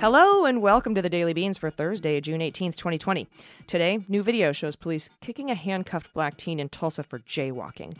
Hello and welcome to the Daily Beans for Thursday, June 18th, 2020. Today, new video shows police kicking a handcuffed black teen in Tulsa for jaywalking.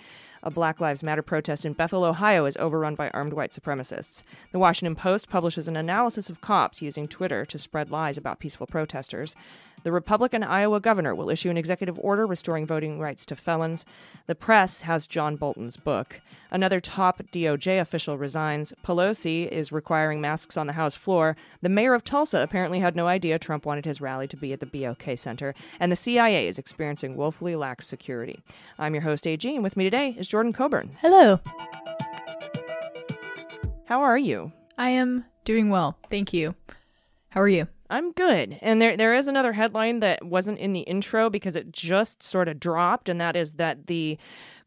A Black Lives Matter protest in Bethel, Ohio is overrun by armed white supremacists. The Washington Post publishes an analysis of cops using Twitter to spread lies about peaceful protesters. The Republican Iowa governor will issue an executive order restoring voting rights to felons. The press has John Bolton's book. Another top DOJ official resigns. Pelosi is requiring masks on the House floor. The mayor of Tulsa apparently had no idea Trump wanted his rally to be at the BOK Center. And the CIA is experiencing woefully lax security. I'm your host, AG, and with me today is Jordan Coburn. Hello. How are you? I am doing well. Thank you. How are you? I'm good. And there is another headline that wasn't in the intro because it just sort of dropped, and that is that the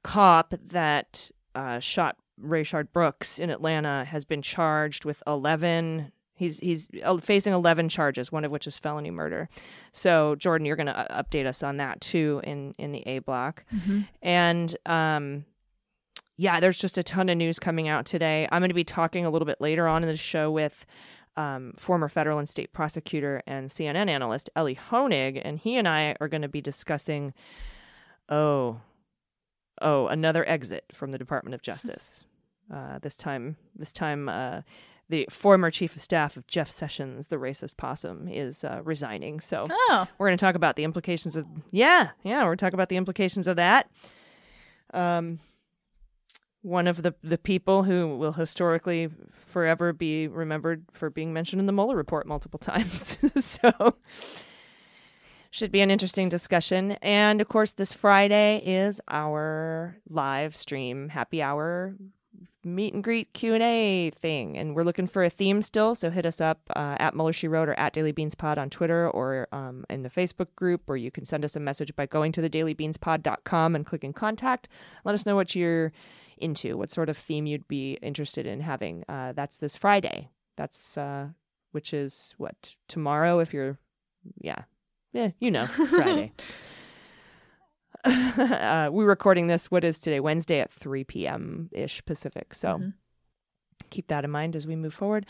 cop that shot Rayshard Brooks in Atlanta has been charged with 11. He's facing 11 charges, one of which is felony murder. So, Jordan, you're going to update us on that, too, in the A block. Mm-hmm. And yeah, there's just a ton of news coming out today. I'm going to be talking a little bit later on in the show with former federal and state prosecutor and CNN analyst Ellie Honig, and he and I are going to be discussing, another exit from the Department of Justice. This time, the former chief of staff of Jeff Sessions, the racist possum, is resigning. So we're going to talk about the implications of that. One of the people who will historically forever be remembered for being mentioned in the Mueller report multiple times. So should be an interesting discussion. And of course, this Friday is our live stream happy hour meet and greet Q&A thing. And we're looking for a theme still. So hit us up at MuellerSheWrote or at Daily Beans Pod on Twitter or in the Facebook group, or you can send us a message by going to the dailybeanspod.com and clicking contact. Let us know what you're into, what sort of theme you'd be interested in having. That's this Friday. That's which is what, tomorrow, if you're Friday. We're recording this, what is today, Wednesday at 3 p.m. ish Pacific, so keep that in mind as we move forward,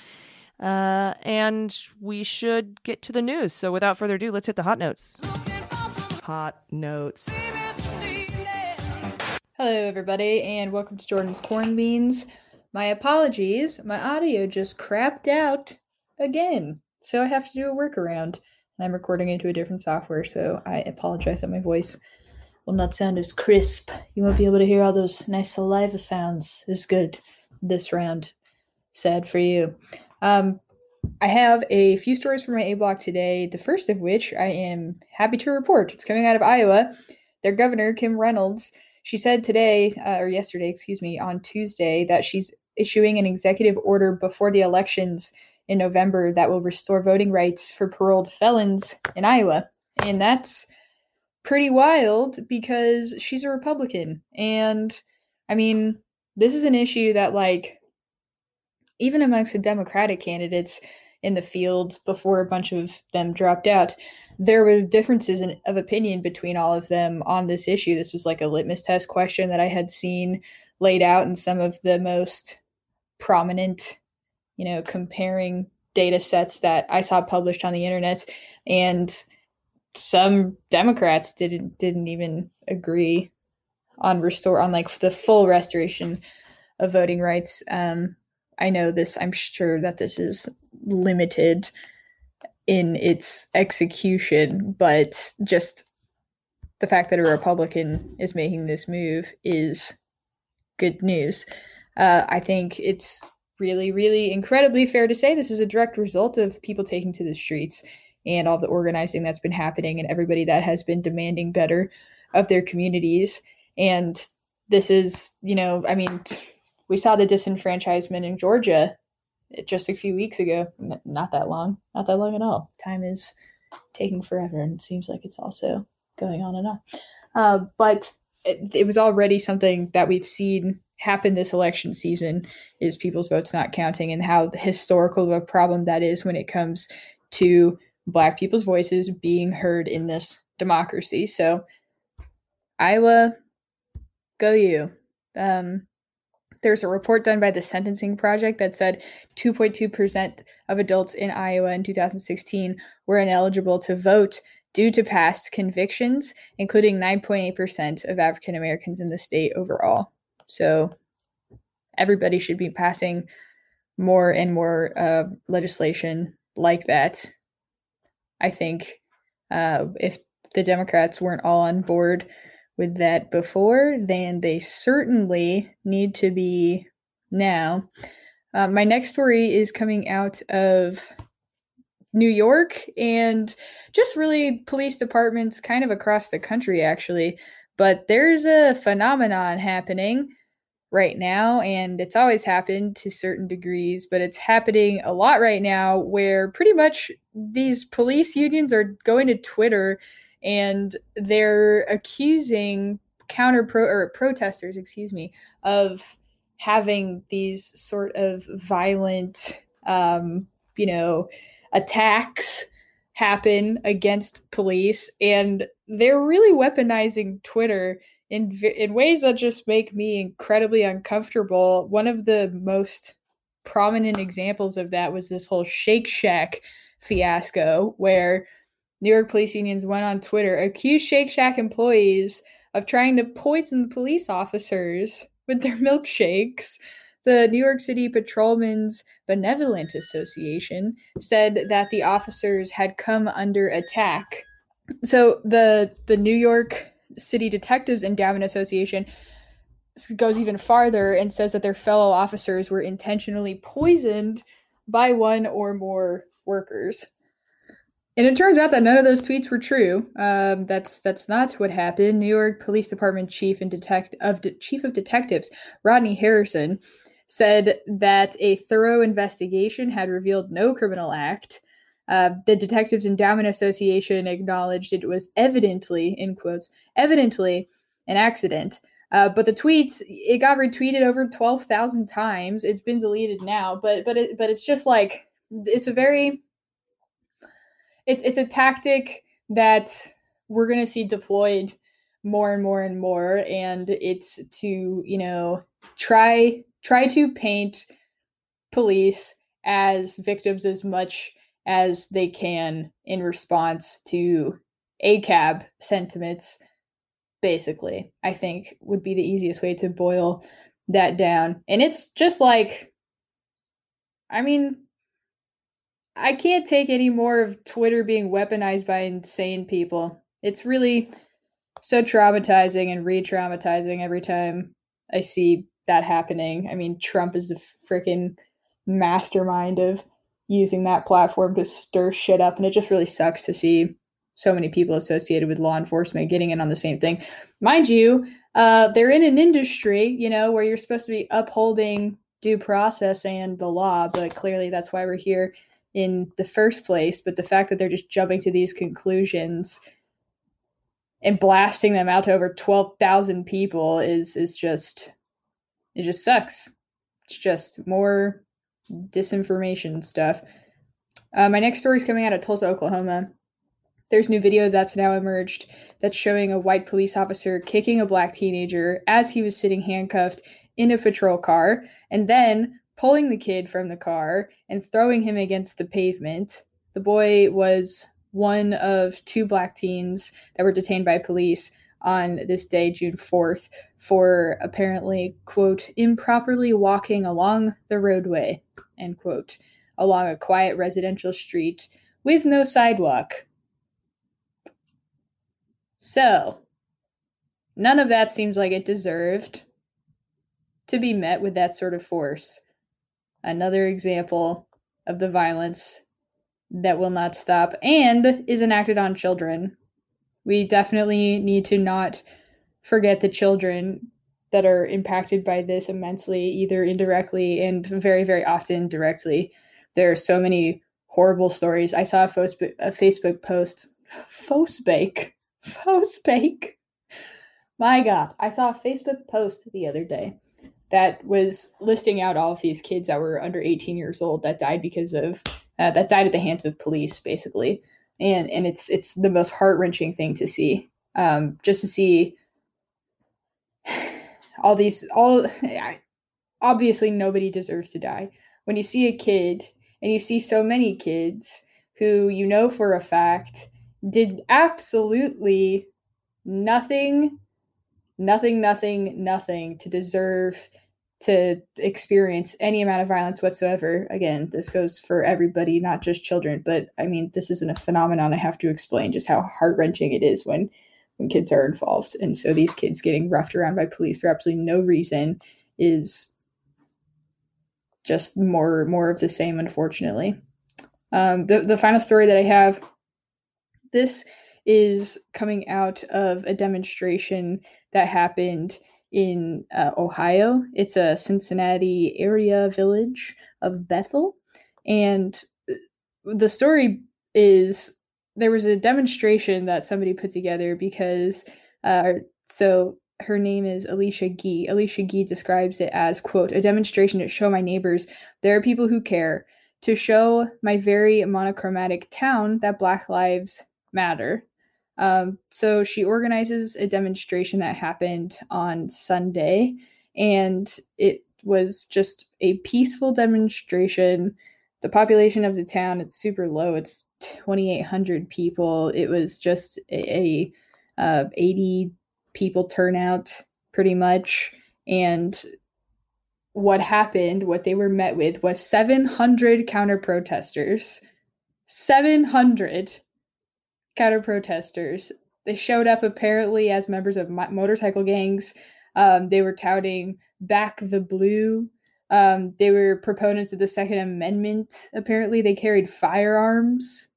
and we should get to the news. So without further ado, let's hit the hot notes. Hello, everybody, and welcome to Jordan's Corn Beans. My apologies, my audio just crapped out again, so I have to do a workaround. And I'm recording into a different software, so I apologize that my voice will not sound as crisp. You won't be able to hear all those nice saliva sounds as good this round. Sad for you. I have a few stories from my A-Block today, the first of which I am happy to report. It's coming out of Iowa. Their governor, Kim Reynolds, she said today, or yesterday, excuse me, on Tuesday, that she's issuing an executive order before the elections in November that will restore voting rights for paroled felons in Iowa. And that's pretty wild because she's a Republican. And I mean, this is an issue that, like, even amongst the Democratic candidates in the field before a bunch of them dropped out, there were differences of opinion between all of them on this issue. This was like a litmus test question that I had seen laid out in some of the most prominent, you know, comparing data sets that I saw published on the internet. And some Democrats didn't even agree on the full restoration of voting rights. I know this, I'm sure that this is limited in its execution, but just the fact that a Republican is making this move is good news. I think it's really, really incredibly fair to say this is a direct result of people taking to the streets and all the organizing that's been happening and everybody that has been demanding better of their communities. And this is, you know, I mean, we saw the disenfranchisement in Georgia just a few weeks ago. Not that long at all. Time is taking forever, and it seems like it's also going on and on. But it was already something that we've seen happen this election season, is people's votes not counting, and how historical of a problem that is when it comes to Black people's voices being heard in this democracy. So Iowa, go you. There's a report done by the Sentencing Project that said 2.2% of adults in Iowa in 2016 were ineligible to vote due to past convictions, including 9.8% of African Americans in the state overall. So everybody should be passing more and more legislation like that. I think if the Democrats weren't all on board with that before, then they certainly need to be now. My next story is coming out of New York, and just really police departments kind of across the country, actually. But there's a phenomenon happening right now, and it's always happened to certain degrees, but it's happening a lot right now, where pretty much these police unions are going to Twitter and they're accusing protesters, of having these sort of violent, attacks happen against police, and they're really weaponizing Twitter in ways that just make me incredibly uncomfortable. One of the most prominent examples of that was this whole Shake Shack fiasco, where New York police unions went on Twitter, accused Shake Shack employees of trying to poison police officers with their milkshakes. The New York City Patrolmen's Benevolent Association said that the officers had come under attack. So the New York City Detectives Endowment Association goes even farther and says that their fellow officers were intentionally poisoned by one or more workers. And it turns out that none of those tweets were true. That's not what happened. New York Police Department Chief of Detectives Rodney Harrison said that a thorough investigation had revealed no criminal act. The Detectives Endowment Association acknowledged it was evidently, in quotes, evidently an accident. But the tweets, it got retweeted over 12,000 times. It's been deleted now, but it's just like, it's a very, it's a tactic that we're going to see deployed more and more and more. And it's to, try to paint police as victims as much as they can in response to ACAB sentiments, basically, I think would be the easiest way to boil that down. And it's just like, I mean, I can't take any more of Twitter being weaponized by insane people. It's really so traumatizing and re-traumatizing every time I see that happening. I mean, Trump is the freaking mastermind of using that platform to stir shit up. And it just really sucks to see so many people associated with law enforcement getting in on the same thing. Mind you, they're in an industry, where you're supposed to be upholding due process and the law, but clearly that's why we're here in the first place. But the fact that they're just jumping to these conclusions and blasting them out to over 12,000 people just sucks. It's just more disinformation stuff. My next story is coming out of Tulsa, Oklahoma. There's new video that's now emerged that's showing a white police officer kicking a Black teenager as he was sitting handcuffed in a patrol car, and then pulling the kid from the car and throwing him against the pavement. The boy was one of two Black teens that were detained by police on this day, June 4th, for apparently, quote, improperly walking along the roadway, end quote, along a quiet residential street with no sidewalk. So, none of that seems like it deserved to be met with that sort of force. Another example of the violence that will not stop and is enacted on children. We definitely need to not forget the children that are impacted by this immensely, either indirectly and very, very often directly. There are so many horrible stories. I saw a Facebook post, Faux fake. My God, I saw a Facebook post the other day that was listing out all of these kids that were under 18 years old that died because of that died at the hands of police, basically. And it's the most heart-wrenching thing to see, just to see all these, obviously nobody deserves to die. When you see a kid and you see so many kids who, you know, for a fact did absolutely nothing to deserve to experience any amount of violence whatsoever. Again, this goes for everybody, not just children, but I mean, this isn't a phenomenon I have to explain just how heart-wrenching it is when kids are involved. And so these kids getting roughed around by police for absolutely no reason is just more of the same, unfortunately. The final story that I have, this is coming out of a demonstration that happened in Ohio. It's a Cincinnati area village of Bethel. And the story is there was a demonstration that somebody put together because, so her name is Alicia Gee. Alicia Gee describes it as, quote, a demonstration to show my neighbors there are people who care, to show my very monochromatic town that Black Lives Matter. So she organizes a demonstration that happened on Sunday, and it was just a peaceful demonstration. The population of the town, it's super low. It's 2,800 people. It was just a 80 people turnout, pretty much. And what happened, what they were met with, was 700 counter-protesters. 700 counter-protesters. They showed up apparently as members of motorcycle gangs. They were touting Back the Blue. They were proponents of the Second Amendment. Apparently, they carried firearms.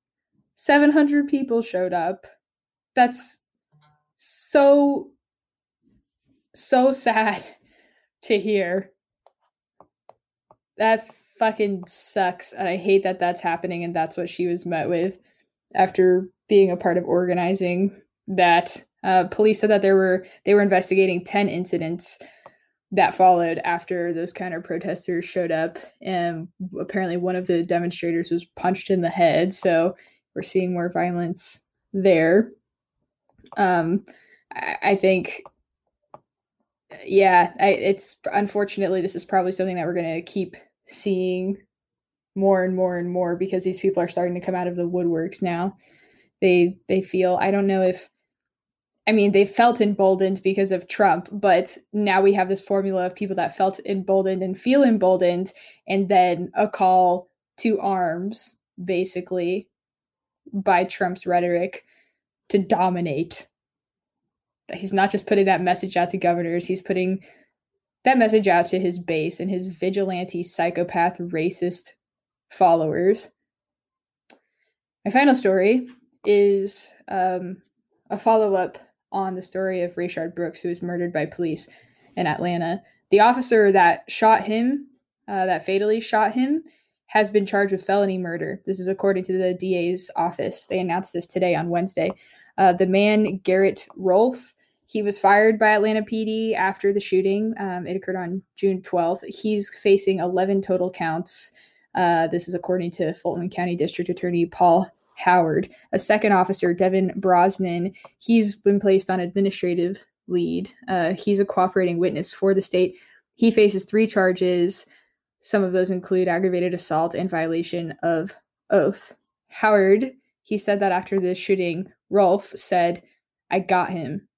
700 people showed up. That's so sad to hear. That fucking sucks. And I hate that that's happening. And that's what she was met with after being a part of organizing that. Police said that they were investigating 10 incidents that followed after those counter-protesters showed up, and apparently one of the demonstrators was punched in the head, so we're seeing more violence there. I think, yeah, it's unfortunately, this is probably something that we're going to keep seeing more and more and more, because these people are starting to come out of the woodworks now. They feel, I don't know if, I mean, they felt emboldened because of Trump, but now we have this formula of people that felt emboldened and feel emboldened, and then a call to arms, basically, by Trump's rhetoric to dominate. He's not just putting that message out to governors, he's putting that message out to his base and his vigilante, psychopath, racist followers. My final story is a follow-up on the story of Rayshard Brooks, who was murdered by police in Atlanta. The officer that shot him, that fatally shot him, has been charged with felony murder. This is according to the DA's office. They announced this today on Wednesday. The man, Garrett Rolfe, he was fired by Atlanta PD after the shooting. It occurred on June 12th. He's facing 11 total counts. This is according to Fulton County District Attorney Paul Howard. A second officer, Devin Brosnan, he's been placed on administrative lead. He's a cooperating witness for the state. He faces 3 charges. Some of those include aggravated assault and violation of oath. Howard, he said that after the shooting, Rolfe said, "I got him."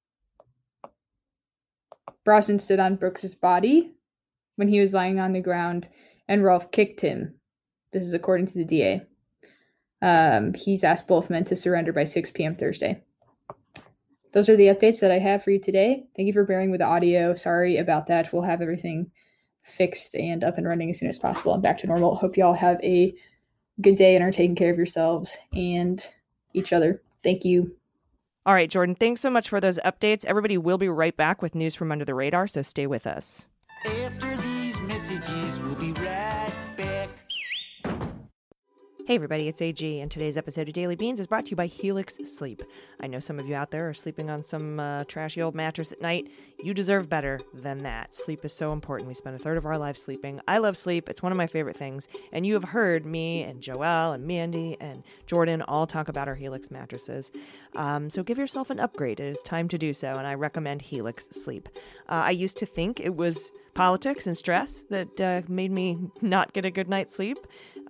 Brosnan stood on Brooks's body when he was lying on the ground, and Rolfe kicked him. This is according to the DA. He's asked both men to surrender by 6 p.m. Thursday. Those are the updates that I have for you today. Thank you for bearing with the audio. Sorry about that. We'll have everything fixed and up and running as soon as possible and back to normal. Hope you all have a good day and are taking care of yourselves and each other. Thank you. All right, Jordan, thanks so much for those updates. Everybody, will be right back with news from under the radar, so stay with us. After these messages, we'll be right back. Hey everybody, it's AG, and today's episode of Daily Beans is brought to you by Helix Sleep. I know some of you out there are sleeping on some trashy old mattress at night. You deserve better than that. Sleep is so important. We spend a third of our lives sleeping. I love sleep. It's one of my favorite things. And you have heard me and Joelle and Mandy and Jordan all talk about our Helix mattresses. So give yourself an upgrade. It is time to do so, and I recommend Helix Sleep. I used to think it was politics and stress that made me not get a good night's sleep.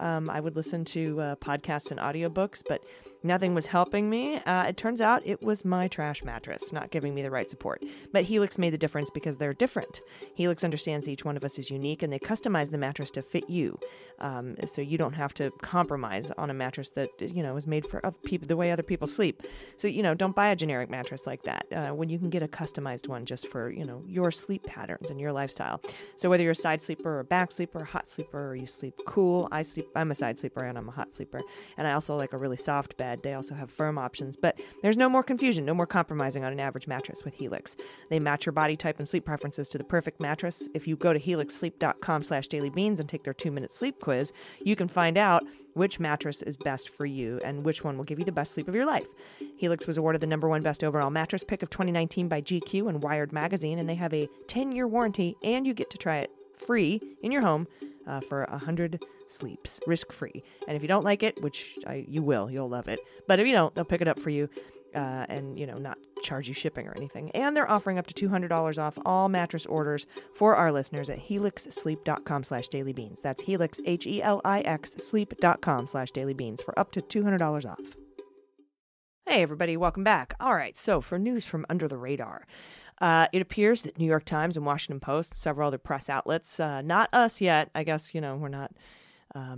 I would listen to podcasts and audiobooks, but nothing was helping me. It turns out it was my trash mattress not giving me the right support. But Helix made the difference because they're different. Helix understands each one of us is unique, and they customize the mattress to fit you, so you don't have to compromise on a mattress that is made for other people, the way other people sleep. So don't buy a generic mattress like that when you can get a customized one just for your sleep patterns and your lifestyle. So whether you're a side sleeper or back sleeper, hot sleeper, or you sleep cool, I'm a side sleeper and I'm a hot sleeper. And I also like a really soft bed. They also have firm options, but there's no more confusion, no more compromising on an average mattress with Helix. They match your body type and sleep preferences to the perfect mattress. If you go to helixsleep.com/dailybeans and take their 2-minute sleep quiz, you can find out which mattress is best for you and which one will give you the best sleep of your life. Helix was awarded the #1 best overall mattress pick of 2019 by GQ and Wired magazine, and they have a 10-year warranty, and you get to try it free in your home for 100 sleeps, risk-free. And if you don't like it, which you will, you'll love it. But if you don't, they'll pick it up for you and not charge you shipping or anything. And they're offering up to $200 off all mattress orders for our listeners at helixsleep.com/dailybeans. That's Helix, Helix, sleep.com/dailybeans for up to $200 off. Hey everybody, welcome back. All right, so for news from under the radar, it appears that New York Times and Washington Post, several other press outlets, not us yet, I guess, we're not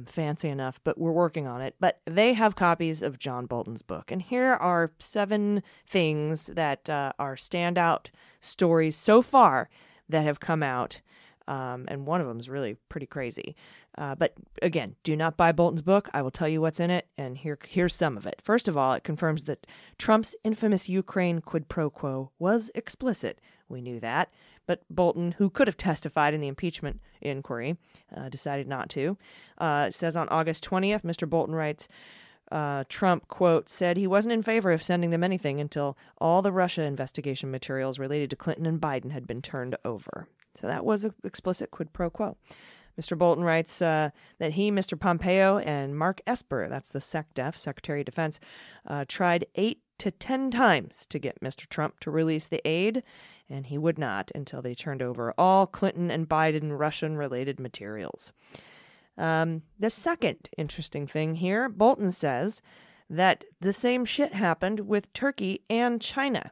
fancy enough, but we're working on it. But they have copies of John Bolton's book. And here are 7 things that are standout stories so far that have come out. And one of them is really pretty crazy. But again, do not buy Bolton's book. I will tell you what's in it, and here's some of it. First of all, it confirms that Trump's infamous Ukraine quid pro quo was explicit. We knew that. But Bolton, who could have testified in the impeachment inquiry, decided not to. It says on August 20th, Mr. Bolton writes, Trump, quote, said he wasn't in favor of sending them anything until all the Russia investigation materials related to Clinton and Biden had been turned over. So that was an explicit quid pro quo. Mr. Bolton writes that he, Mr. Pompeo, and Mark Esper, that's the SecDef, Secretary of Defense, tried 8 to 10 times to get Mr. Trump to release the aid, and he would not until they turned over all Clinton and Biden Russian-related materials. The second interesting thing here, Bolton says that the same shit happened with Turkey and China.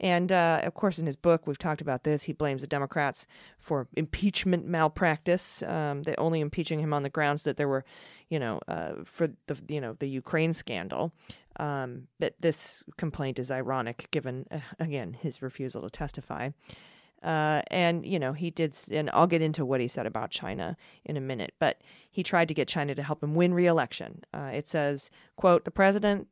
And, of course, in his book, we've talked about this, he blames the Democrats for impeachment malpractice, they're only impeaching him on the grounds that there were, for the Ukraine scandal. But this complaint is ironic, given, again, his refusal to testify. And, he did, and I'll get into what he said about China in a minute, but he tried to get China to help him win re-election. It says, quote, the president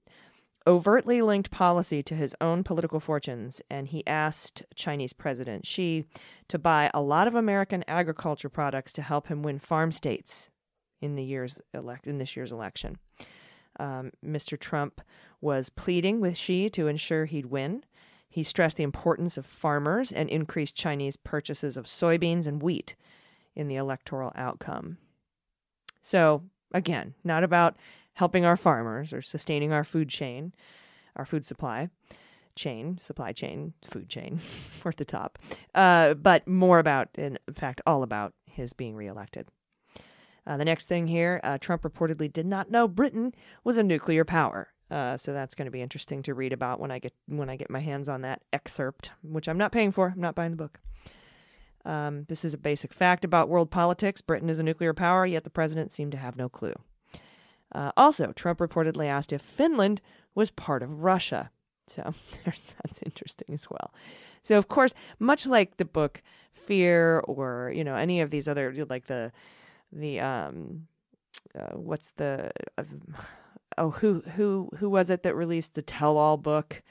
overtly linked policy to his own political fortunes, and he asked Chinese President Xi to buy a lot of American agriculture products to help him win farm states in this year's election. Mr. Trump was pleading with Xi to ensure he'd win. He stressed the importance of farmers and increased Chinese purchases of soybeans and wheat in the electoral outcome. So, again, not about helping our farmers or sustaining our food chain, our food supply chain, we're at the top. But more about, in fact, all about his being reelected. The next thing here, Trump reportedly did not know Britain was a nuclear power. So that's going to be interesting to read about when I get my hands on that excerpt, which I'm not paying for. I'm not buying the book. This is a basic fact about world politics. Britain is a nuclear power, yet the president seemed to have no clue. Also, Trump reportedly asked if Finland was part of Russia. So that's interesting as well. So, of course, much like the book Fear or, any of these other, like who was it that released the tell-all book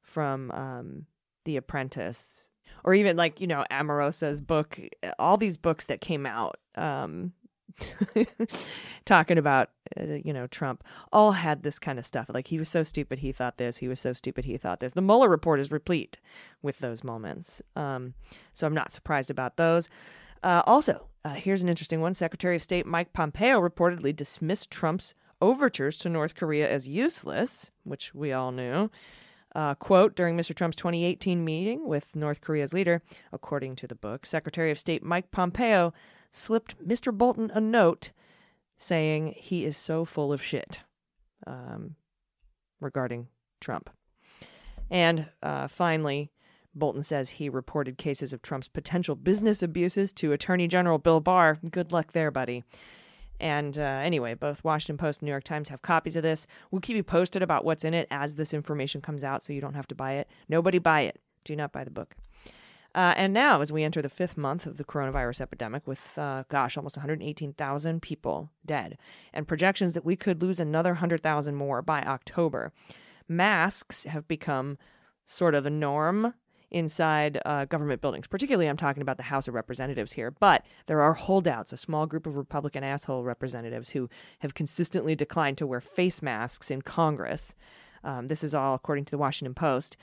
from The Apprentice? Or even Omarosa's book, all these books that came out talking about, Trump, all had this kind of stuff. Like, he was so stupid, he thought this. He was so stupid, he thought this. The Mueller report is replete with those moments. So I'm not surprised about those. Also, here's an interesting one. Secretary of State Mike Pompeo reportedly dismissed Trump's overtures to North Korea as useless, which we all knew. Quote, during Mr. Trump's 2018 meeting with North Korea's leader, according to the book, Secretary of State Mike Pompeo slipped Mr. Bolton a note saying he is so full of shit regarding Trump. And finally, Bolton says he reported cases of Trump's potential business abuses to Attorney General Bill Barr. Good luck there, buddy. And anyway, both Washington Post and New York Times have copies of this. We'll keep you posted about what's in it as this information comes out, so you don't have to buy it. Nobody buy it. Do not buy the book. And now, as we enter the fifth month of the coronavirus epidemic with, almost 118,000 people dead, and projections that we could lose another 100,000 more by October, masks have become sort of the norm inside government buildings. Particularly, I'm talking about the House of Representatives here, but there are holdouts, a small group of Republican asshole representatives who have consistently declined to wear face masks in Congress. This is all according to the Washington Post.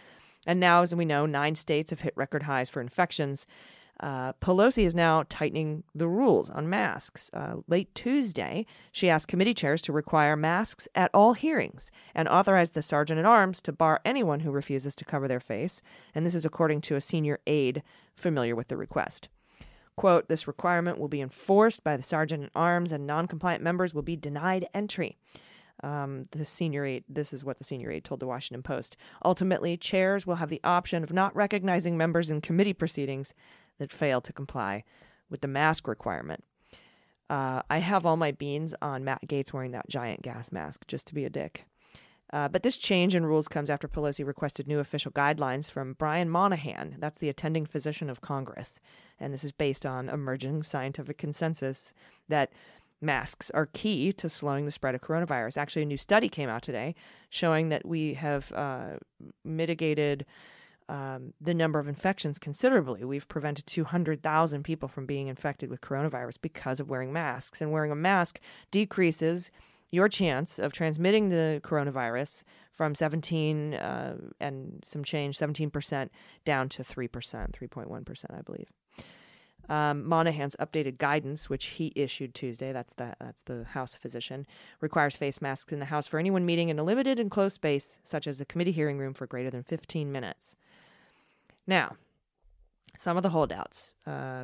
And now, as we know, 9 states have hit record highs for infections. Pelosi is now tightening the rules on masks. Late Tuesday, she asked committee chairs to require masks at all hearings and authorized the sergeant-at-arms to bar anyone who refuses to cover their face. And this is according to a senior aide familiar with the request. Quote, this requirement will be enforced by the sergeant-at-arms and non-compliant members will be denied entry. This is what the senior aide told the Washington Post. Ultimately, chairs will have the option of not recognizing members in committee proceedings that fail to comply with the mask requirement. I have all my beans on Matt Gaetz wearing that giant gas mask just to be a dick. But this change in rules comes after Pelosi requested new official guidelines from Brian Monahan. That's the attending physician of Congress. And this is based on emerging scientific consensus that masks are key to slowing the spread of coronavirus. Actually, a new study came out today showing that we have mitigated the number of infections considerably. We've prevented 200,000 people from being infected with coronavirus because of wearing masks. And wearing a mask decreases your chance of transmitting the coronavirus from 17% down to 3.1%, I believe. Monahan's updated guidance, which he issued Tuesday, that's the House physician, requires face masks in the House for anyone meeting in a limited and closed space, such as a committee hearing room, for greater than 15 minutes. Now, some of the holdouts.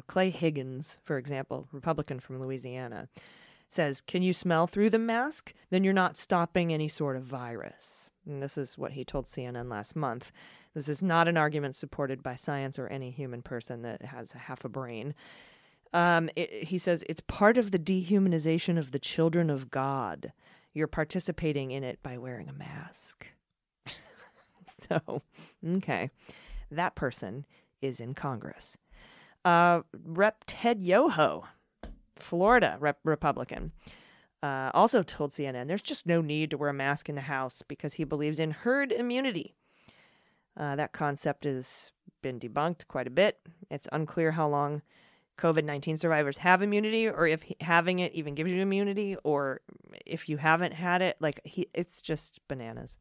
Clay Higgins, for example, Republican from Louisiana, says, can you smell through the mask? Then you're not stopping any sort of virus. And this is what he told CNN last month. This is not an argument supported by science or any human person that has half a brain. He says, it's part of the dehumanization of the children of God. You're participating in it by wearing a mask. So, okay. That person is in Congress. Rep Ted Yoho, Florida Republican. Also told CNN, there's just no need to wear a mask in the House because he believes in herd immunity. That concept has been debunked quite a bit. It's unclear how long COVID-19 survivors have immunity, or if having it even gives you immunity, or if you haven't had it. It's just bananas.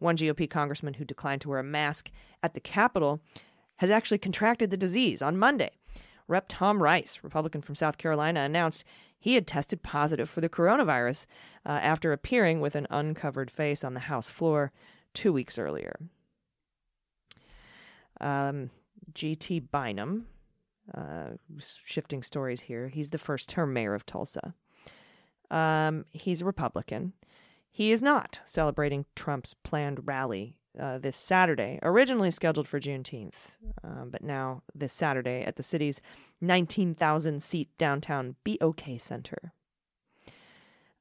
One GOP congressman who declined to wear a mask at the Capitol has actually contracted the disease on Monday. Rep Tom Rice, Republican from South Carolina, announced he had tested positive for the coronavirus after appearing with an uncovered face on the House floor 2 weeks earlier. G.T. Bynum, shifting stories here. He's the first-term mayor of Tulsa. He's a Republican. He is not celebrating Trump's planned rally this Saturday, originally scheduled for Juneteenth, but now this Saturday at the city's 19,000-seat downtown BOK Center.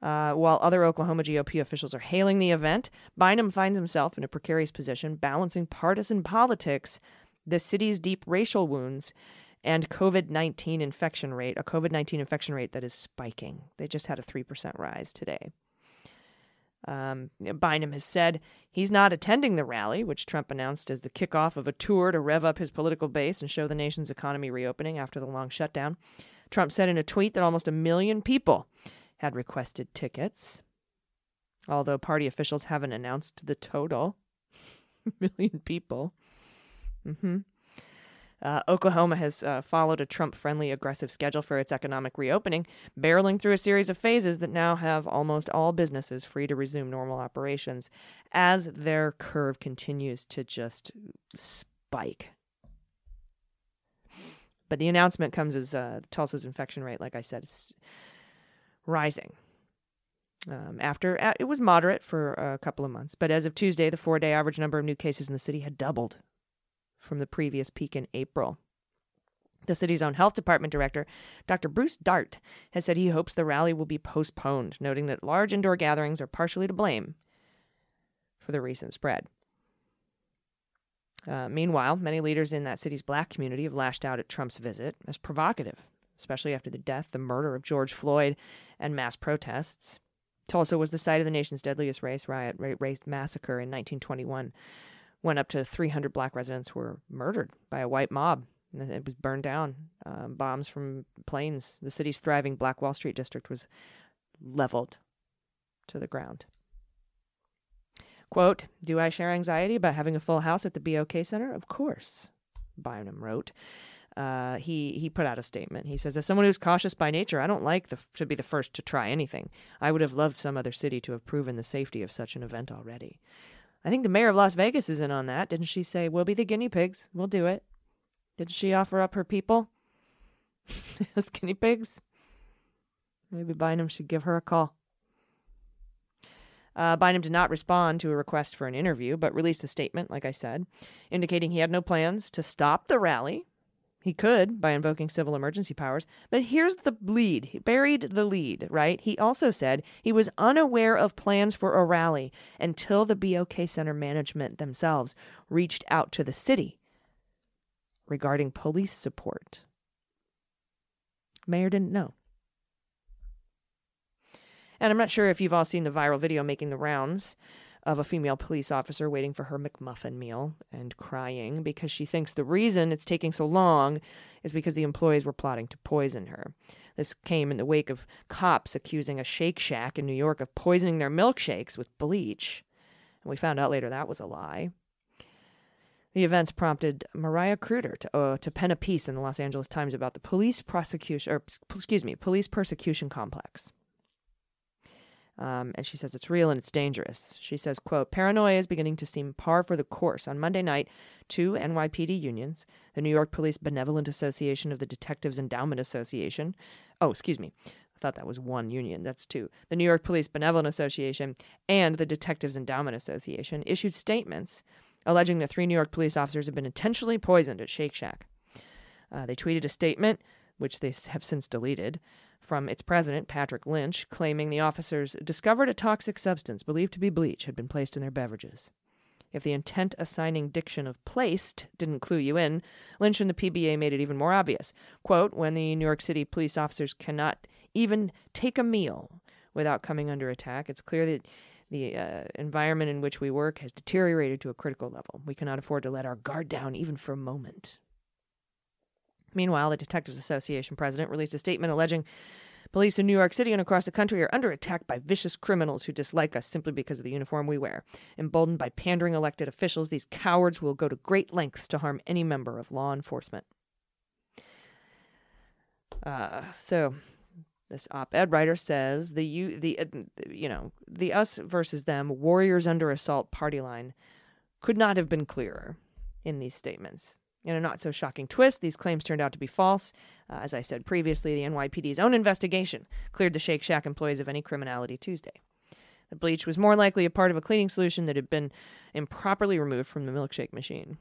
While other Oklahoma GOP officials are hailing the event, Bynum finds himself in a precarious position balancing partisan politics, the city's deep racial wounds, and a COVID-19 infection rate that is spiking. They just had a 3% rise today. Bynum has said he's not attending the rally, which Trump announced as the kickoff of a tour to rev up his political base and show the nation's economy reopening after the long shutdown. Trump said in a tweet that almost 1 million people had requested tickets, although party officials haven't announced the total. 1 million people. Mm-hmm. Oklahoma has followed a Trump-friendly, aggressive schedule for its economic reopening, barreling through a series of phases that now have almost all businesses free to resume normal operations as their curve continues to just spike. But the announcement comes as Tulsa's infection rate, like I said, is rising. After it was moderate for a couple of months, but as of Tuesday, the four-day average number of new cases in the city had doubled from the previous peak in April. The city's own health department director, Dr. Bruce Dart, has said he hopes the rally will be postponed, noting that large indoor gatherings are partially to blame for the recent spread. Meanwhile, many leaders in that city's black community have lashed out at Trump's visit as provocative, especially after the death, the murder of George Floyd, and mass protests. Tulsa was the site of the nation's deadliest race massacre in 1921, when up to 300 black residents were murdered by a white mob. And it was burned down. Bombs from planes. The city's thriving Black Wall Street district was leveled to the ground. Quote, "Do I share anxiety about having a full house at the BOK Center? Of course," Bynum wrote. He put out a statement. He says, "As someone who's cautious by nature, I don't like to be the first to try anything. I would have loved some other city to have proven the safety of such an event already." I think the mayor of Las Vegas is in on that. Didn't she say, "We'll be the guinea pigs. We'll do it"? Didn't she offer up her people as guinea pigs? Maybe Bynum should give her a call. Bynum did not respond to a request for an interview, but released a statement, like I said, indicating he had no plans to stop the rally. He could by invoking civil emergency powers, but here's the lead. He buried the lead, right? He also said he was unaware of plans for a rally until the BOK Center management themselves reached out to the city regarding police support. Mayor didn't know. And I'm not sure if you've all seen the viral video making the rounds of a female police officer waiting for her McMuffin meal and crying because she thinks the reason it's taking so long is because the employees were plotting to poison her. This came in the wake of cops accusing a Shake Shack in New York of poisoning their milkshakes with bleach. And we found out later that was a lie. The events prompted Mariah Kruder to pen a piece in the Los Angeles Times about the police persecution complex. And she says it's real and it's dangerous. She says, quote, "Paranoia is beginning to seem par for the course. On Monday night, two NYPD unions, the New York Police Benevolent Association of the Detectives Endowment Association. Oh, excuse me. I thought that was one union. That's two. The New York Police Benevolent Association and the Detectives Endowment Association issued statements alleging that three New York police officers had been intentionally poisoned at Shake Shack. They tweeted a statement, which they have since deleted, from its president, Patrick Lynch, claiming the officers discovered a toxic substance believed to be bleach had been placed in their beverages. If the intent assigning diction of placed didn't clue you in, Lynch and the PBA made it even more obvious. Quote, "When the New York City police officers cannot even take a meal without coming under attack, it's clear that the environment in which we work has deteriorated to a critical level. We cannot afford to let our guard down even for a moment." Meanwhile, the Detectives Association president released a statement alleging police in New York City and across the country are under attack by vicious criminals who dislike us simply because of the uniform we wear. Emboldened by pandering elected officials, these cowards will go to great lengths to harm any member of law enforcement. So this op-ed writer says the us versus them warriors under assault party line could not have been clearer in these statements. In a not-so-shocking twist, these claims turned out to be false. As I said previously, the NYPD's own investigation cleared the Shake Shack employees of any criminality Tuesday. The bleach was more likely a part of a cleaning solution that had been improperly removed from the milkshake machine.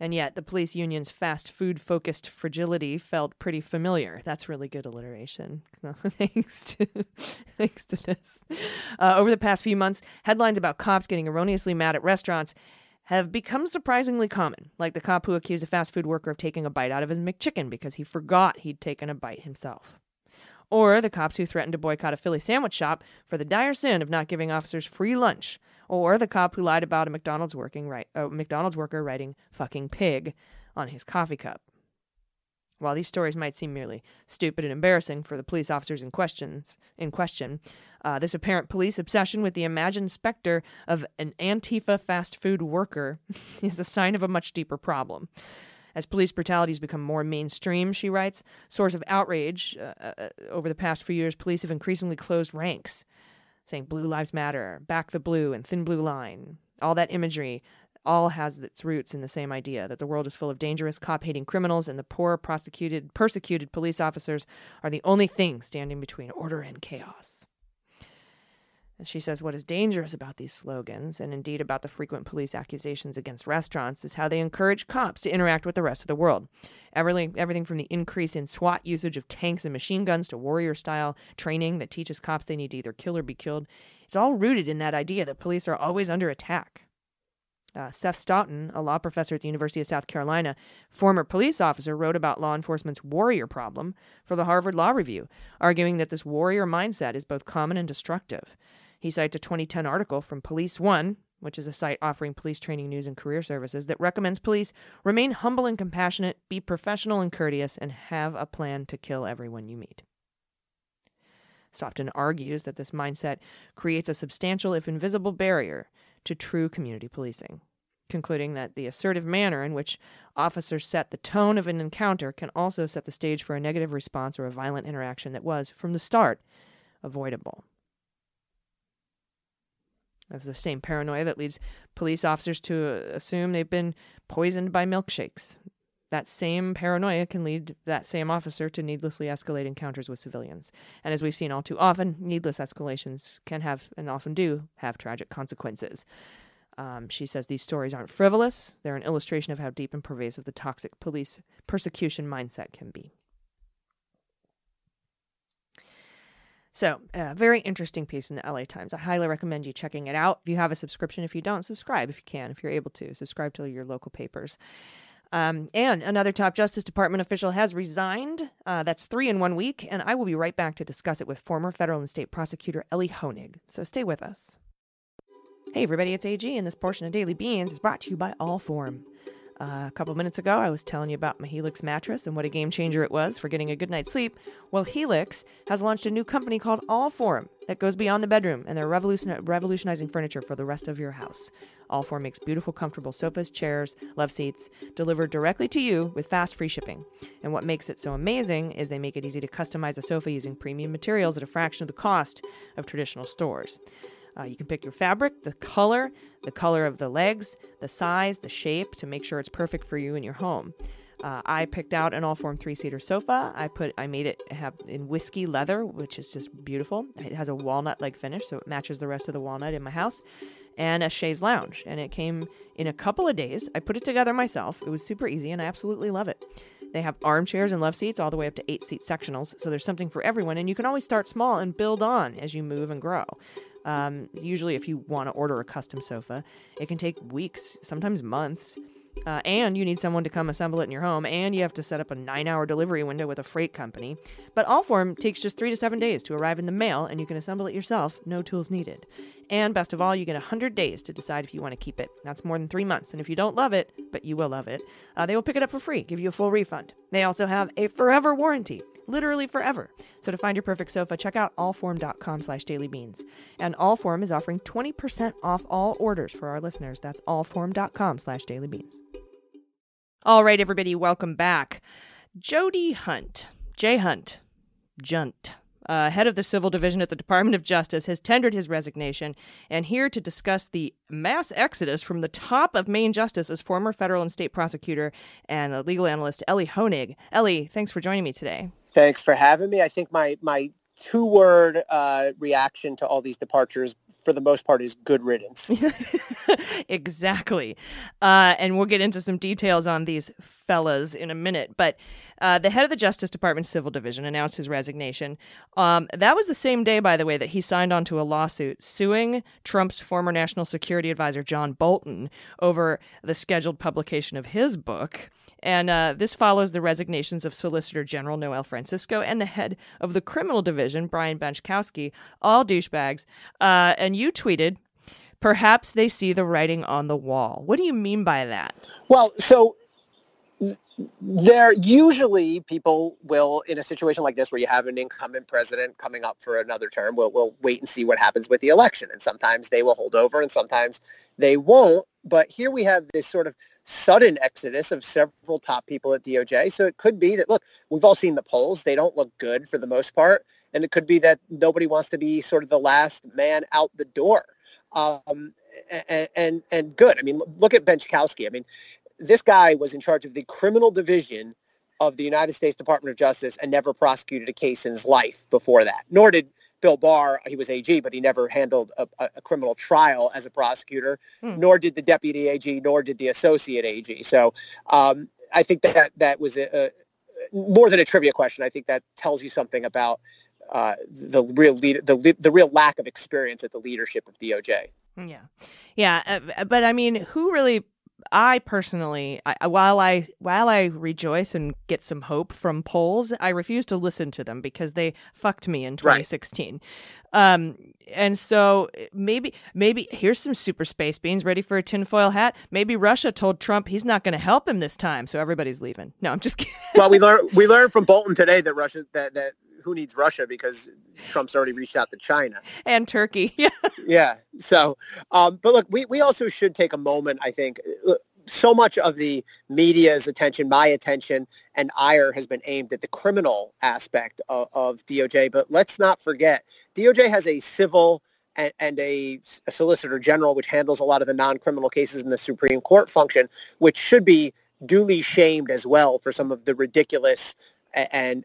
And yet, the police union's fast food-focused fragility felt pretty familiar. That's really good alliteration. Thanks to this. Over the past few months, headlines about cops getting erroneously mad at restaurants have become surprisingly common, like the cop who accused a fast food worker of taking a bite out of his McChicken because he forgot he'd taken a bite himself. Or the cops who threatened to boycott a Philly sandwich shop for the dire sin of not giving officers free lunch. Or the cop who lied about a McDonald's worker writing "fucking pig" on his coffee cup. While these stories might seem merely stupid and embarrassing for the police officers in question, this apparent police obsession with the imagined specter of an Antifa fast food worker is a sign of a much deeper problem. As police brutalities become more mainstream, she writes, source of outrage, over the past few years, police have increasingly closed ranks, saying Blue Lives Matter, Back the Blue, and Thin Blue Line. All that imagery all has its roots in the same idea, that the world is full of dangerous, cop-hating criminals, and the poor, persecuted police officers are the only thing standing between order and chaos. And she says what is dangerous about these slogans, and indeed about the frequent police accusations against restaurants, is how they encourage cops to interact with the rest of the world. Everything from the increase in SWAT usage of tanks and machine guns to warrior-style training that teaches cops they need to either kill or be killed. It's all rooted in that idea that police are always under attack. Seth Stoughton, a law professor at the University of South Carolina, former police officer, wrote about law enforcement's warrior problem for the Harvard Law Review, arguing that this warrior mindset is both common and destructive. He cites a 2010 article from Police One, which is a site offering police training, news, and career services, that recommends police remain humble and compassionate, be professional and courteous, and have a plan to kill everyone you meet. Stoughton argues that this mindset creates a substantial, if invisible, barrier to true community policing, concluding that the assertive manner in which officers set the tone of an encounter can also set the stage for a negative response or a violent interaction that was, from the start, avoidable. That's the same paranoia that leads police officers to assume they've been poisoned by milkshakes. That same paranoia can lead that same officer to needlessly escalate encounters with civilians. And as we've seen all too often, needless escalations can have, and often do, have tragic consequences. She says these stories aren't frivolous. They're an illustration of how deep and pervasive the toxic police persecution mindset can be. So, a very interesting piece in the LA Times. I highly recommend you checking it out. If you have a subscription, if you don't, subscribe if you can, if you're able to. Subscribe to your local papers. And another top Justice Department official has resigned. That's 3 in 1 week, and I will be right back to discuss it with former federal and state prosecutor Ellie Honig. So stay with us. Hey everybody, it's AG, and this portion of Daily Beans is brought to you by Allform. A couple minutes ago, I was telling you about my Helix mattress and what a game changer it was for getting a good night's sleep. Well, Helix has launched a new company called Allform that goes beyond the bedroom, and they're revolutionizing furniture for the rest of your house. Allform makes beautiful, comfortable sofas, chairs, love seats, delivered directly to you with fast, free shipping. And what makes it so amazing is they make it easy to customize a sofa using premium materials at a fraction of the cost of traditional stores. You can pick your fabric, the color of the legs, the size, the shape to make sure it's perfect for you and your home. I picked out an Allform 3-seater sofa. I made it have in whiskey leather, which is just beautiful. It has a walnut leg finish, so it matches the rest of the walnut in my house, and a chaise lounge. And it came in a couple of days. I put it together myself. It was super easy, and I absolutely love it. They have armchairs and love seats all the way up to 8-seat sectionals, so there's something for everyone, and you can always start small and build on as you move and grow. Usually if you want to order a custom sofa, it can take weeks, sometimes months, and you need someone to come assemble it in your home, and you have to set up a 9-hour delivery window with a freight company. But Allform takes just 3 to 7 days to arrive in the mail, and you can assemble it yourself, no tools needed. And best of all, you get 100 days to decide if you want to keep it. That's more than 3 months, and if you don't love it, but you will love it, they will pick it up for free, give you a full refund. They also have a forever warranty. Literally forever. So to find your perfect sofa, check out allform.com/dailybeans. And Allform is offering 20% off all orders for our listeners. That's allform.com/dailybeans. All right, everybody, welcome back. Jody Hunt, Junt, head of the Civil Division at the Department of Justice, has tendered his resignation, and here to discuss the mass exodus from the top of Maine Justice is former federal and state prosecutor and legal analyst Ellie Honig. Ellie, thanks for joining me today. Thanks for having me. I think my two-word reaction to all these departures, for the most part, is good riddance. Exactly. And we'll get into some details on these fellas in a minute. But the head of the Justice Department's Civil Division announced his resignation. That was the same day, by the way, that he signed on to a lawsuit suing Trump's former National Security Advisor, John Bolton, over the scheduled publication of his book. And this follows the resignations of Solicitor General Noel Francisco and the head of the Criminal Division, Brian Benczkowski, all douchebags. And you tweeted, "Perhaps they see the writing on the wall." What do you mean by that? Well, so There usually people will, in a situation like this where you have an incumbent president coming up for another term, will wait and see what happens with the election. And sometimes they will hold over and sometimes they won't. But here we have this sort of sudden exodus of several top people at DOJ. So it could be that, look, we've all seen the polls. They don't look good for the most part. And it could be that nobody wants to be sort of the last man out the door. And good. I mean, look at Benczkowski. I mean, this guy was in charge of the criminal division of the United States Department of Justice and never prosecuted a case in his life before that. Nor did Bill Barr. He was AG, but he never handled a criminal trial as a prosecutor, nor did the deputy AG, nor did the associate AG. So I think that was more than a trivia question. I think that tells you something about the real lack of experience at the leadership of DOJ. Yeah. But I mean, who really? I personally, while I rejoice and get some hope from polls, I refuse to listen to them because they fucked me in 2016. Right. And so maybe here's some super space beans ready for a tinfoil hat. Maybe Russia told Trump he's not going to help him this time, so everybody's leaving. No, I'm just kidding. Well, we learned from Bolton today that Russia that who needs Russia because Trump's already reached out to China and Turkey. Yeah. So, but look, we also should take a moment. I think so much of the media's attention, my attention and ire has been aimed at the criminal aspect of DOJ. But let's not forget, DOJ has a civil and a solicitor general, which handles a lot of the non-criminal cases in the Supreme Court function, which should be duly shamed as well for some of the ridiculous and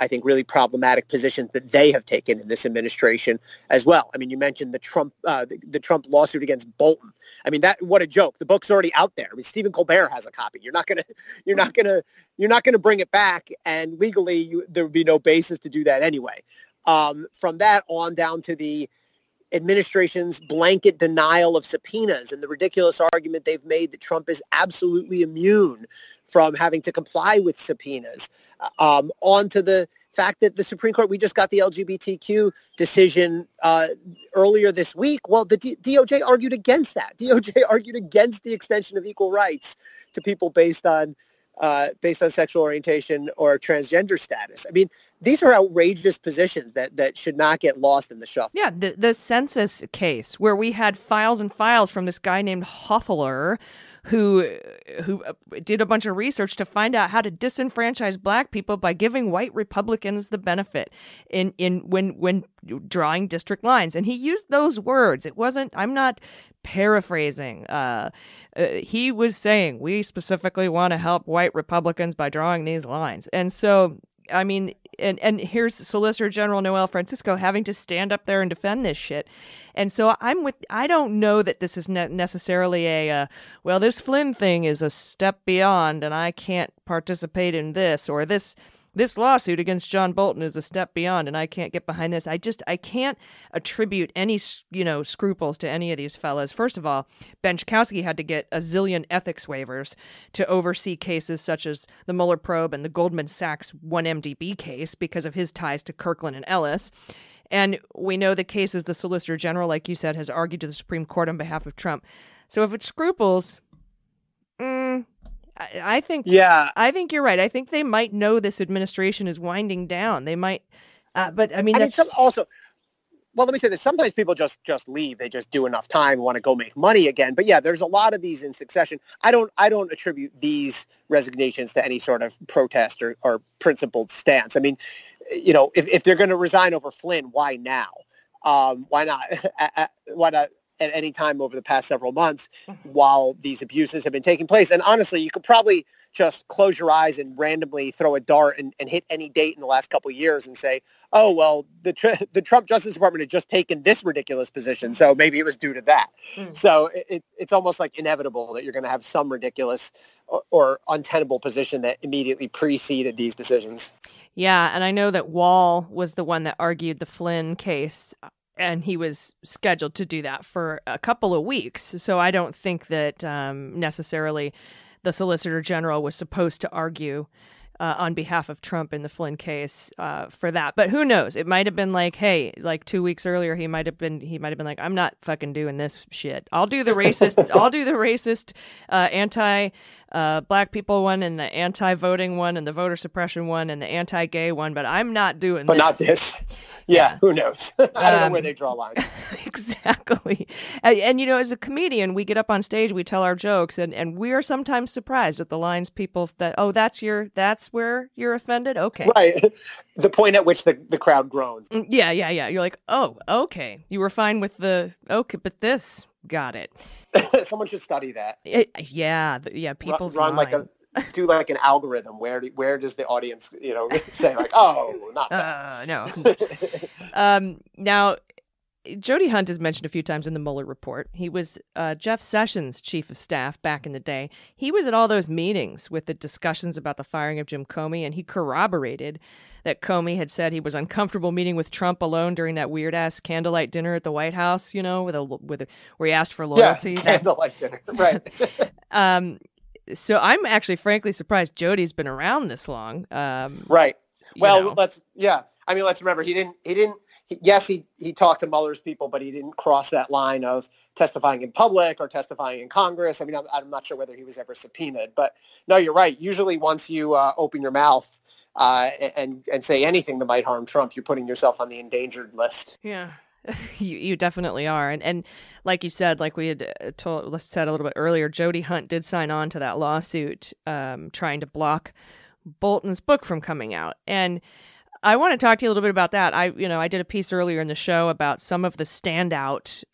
I think really problematic positions that they have taken in this administration as well. I mean, you mentioned the Trump lawsuit against Bolton. I mean, what a joke. The book's already out there. I mean, Stephen Colbert has a copy. You're not gonna bring it back. And legally, there would be no basis to do that anyway. From that on down to the administration's blanket denial of subpoenas and the ridiculous argument they've made that Trump is absolutely immune from having to comply with subpoenas, on to the fact that the Supreme Court, we just got the LGBTQ decision earlier this week. Well, the DOJ argued against that. DOJ argued against the extension of equal rights to people based on sexual orientation or transgender status. I mean, these are outrageous positions that should not get lost in the shuffle. Yeah, the census case where we had files and files from this guy named Hoeffler who did a bunch of research to find out how to disenfranchise black people by giving white Republicans the benefit when drawing district lines. And he used those words. It wasn't, I'm not paraphrasing. He was saying, we specifically want to help white Republicans by drawing these lines. And so, I mean, and here's Solicitor General Noel Francisco having to stand up there and defend this shit. And so I don't know that this is necessarily this Flynn thing is a step beyond and I can't participate in this, or this lawsuit against John Bolton is a step beyond and I can't get behind this. I can't attribute any, scruples to any of these fellas. First of all, Benczkowski had to get a zillion ethics waivers to oversee cases such as the Mueller probe and the Goldman Sachs 1MDB case because of his ties to Kirkland and Ellis. And we know the cases the Solicitor General, like you said, has argued to the Supreme Court on behalf of Trump. So if it's scruples, I think. Yeah, I think you're right. I think they might know this administration is winding down. They might, but I mean, let me say this. Sometimes people just leave. They just do enough time and want to go make money again. But yeah, there's a lot of these in succession. I don't attribute these resignations to any sort of protest or principled stance. I mean, if they're going to resign over Flynn, why now? Why not? At any time over the past several months while these abuses have been taking place. And honestly, you could probably just close your eyes and randomly throw a dart and hit any date in the last couple of years and say, oh, well, the Trump Justice Department had just taken this ridiculous position, so maybe it was due to that. So it's almost like inevitable that you're going to have some ridiculous or untenable position that immediately preceded these decisions. Yeah, and I know that Wall was the one that argued the Flynn case. And he was scheduled to do that for a couple of weeks. So I don't think that necessarily the Solicitor General was supposed to argue on behalf of Trump in the Flynn case for that. But who knows? It might have been like, hey, like 2 weeks earlier, he might have been like, I'm not fucking doing this shit. I'll do the racist anti black people one and the anti-voting one and the voter suppression one and the anti-gay one, but I'm not doing but this. But not this. Yeah, who knows? I don't know where they draw lines. Exactly. And, you know, as a comedian, we get up on stage, we tell our jokes, and we are sometimes surprised at the lines people that, oh, that's where you're offended? Okay. Right. The point at which the crowd groans. Yeah. You're like, oh, okay. You were fine with the, okay, but this, got it. Someone should study that. Yeah. People's run like a, do like an algorithm. Where does the audience, you know, say like, oh, not that. No. Now, Jody Hunt is mentioned a few times in the Mueller report. He was Jeff Sessions' chief of staff back in the day. He was at all those meetings with the discussions about the firing of Jim Comey, and he corroborated that Comey had said he was uncomfortable meeting with Trump alone during that weird ass candlelight dinner at the White House, you know, with a where he asked for loyalty. Yeah, candlelight dinner, right? So I'm actually, frankly, surprised Jody's been around this long. Right. Well, let's remember he didn't. Yes, he talked to Mueller's people, but he didn't cross that line of testifying in public or testifying in Congress. I mean, I'm not sure whether he was ever subpoenaed, but no, you're right. Usually once you open your mouth and say anything that might harm Trump, you're putting yourself on the endangered list. Yeah, you definitely are. And like you said, like we had said a little bit earlier, Jody Hunt did sign on to that lawsuit trying to block Bolton's book from coming out. And I want to talk to you a little bit about that. I did a piece earlier in the show about some of the standout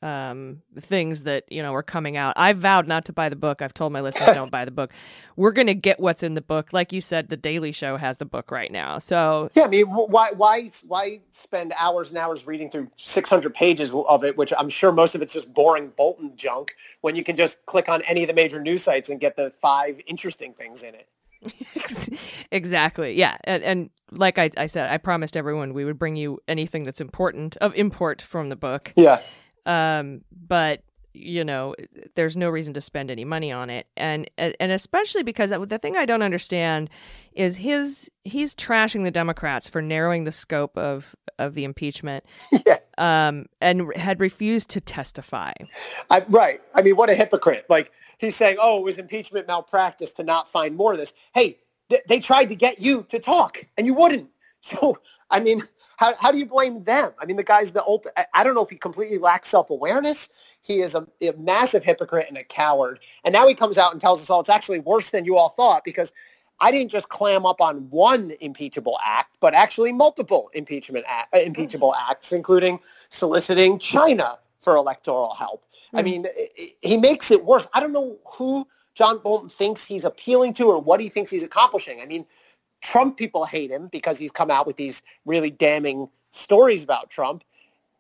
things that, you know, are coming out. I vowed not to buy the book. I've told my listeners don't buy the book. We're going to get what's in the book. Like you said, The Daily Show has the book right now. So yeah, I mean, why spend hours and hours reading through 600 pages of it, which I'm sure most of it's just boring Bolton junk, when you can just click on any of the major news sites and get the 5 interesting things in it. Exactly. Yeah. And like I said, I promised everyone we would bring you anything that's important of import from the book. Yeah. But, you know, there's no reason to spend any money on it. And especially because the thing I don't understand is he's trashing the Democrats for narrowing the scope of the impeachment. Yeah. And had refused to testify. Right. I mean, what a hypocrite. Like, he's saying, oh, it was impeachment malpractice to not find more of this. Hey, they tried to get you to talk and you wouldn't. So, I mean, how do you blame them? I mean, the guy's I don't know if he completely lacks self-awareness. He is a massive hypocrite and a coward. And now he comes out and tells us all it's actually worse than you all thought, because I didn't just clam up on one impeachable act, but actually multiple impeachable acts, including soliciting China for electoral help. Mm-hmm. I mean, he makes it worse. I don't know who John Bolton thinks he's appealing to or what he thinks he's accomplishing. I mean, Trump people hate him because he's come out with these really damning stories about Trump.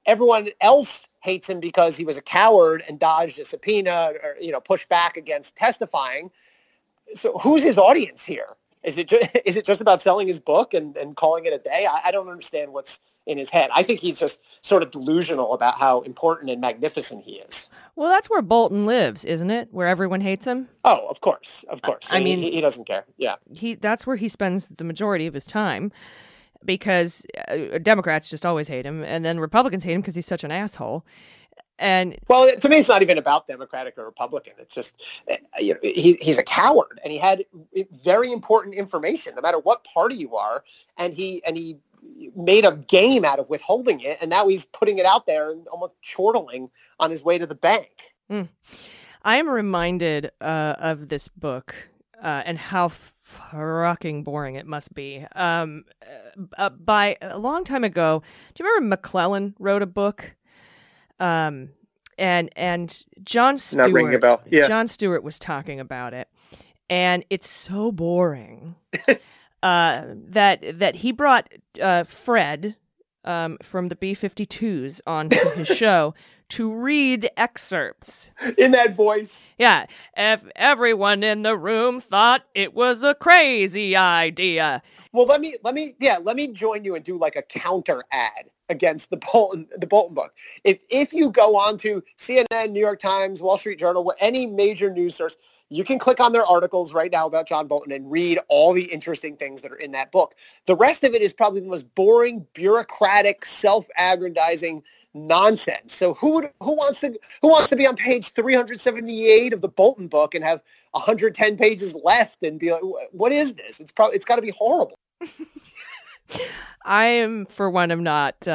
Everyone else hates him because he was a coward and dodged a subpoena or, you know, pushed back against testifying. So who's his audience here? Is it just about selling his book and calling it a day? I don't understand what's in his head. I think he's just sort of delusional about how important and magnificent he is. Well, that's where Bolton lives, isn't it? Where everyone hates him? Oh, of course. I mean, he doesn't care. Yeah, that's where he spends the majority of his time, because Democrats just always hate him, and then Republicans hate him because he's such an asshole. And well, to me, it's not even about Democratic or Republican. It's just, you know, he's a coward, and he had very important information, no matter what party you are, and he made a game out of withholding it, and now he's putting it out there and almost chortling on his way to the bank. I am reminded of this book and how fucking boring it must be. By a long time ago, do you remember McClellan wrote a book? And John Stewart, not ringing a bell. Yeah. John Stewart was talking about it, and it's so boring, that he brought, Fred, from the B-52s onto his show to read excerpts in that voice. Yeah. If everyone in the room thought it was a crazy idea. Well, let me join you and do like a counter ad against the Bolton book. If you go on to CNN, New York Times, Wall Street Journal, any major news source, you can click on their articles right now about John Bolton and read all the interesting things that are in that book. The rest of it is probably the most boring, bureaucratic, self-aggrandizing nonsense. So who wants to be on page 378 of the Bolton book and have 110 pages left and be like, what is this? It's got to be horrible. I am, for one, I'm not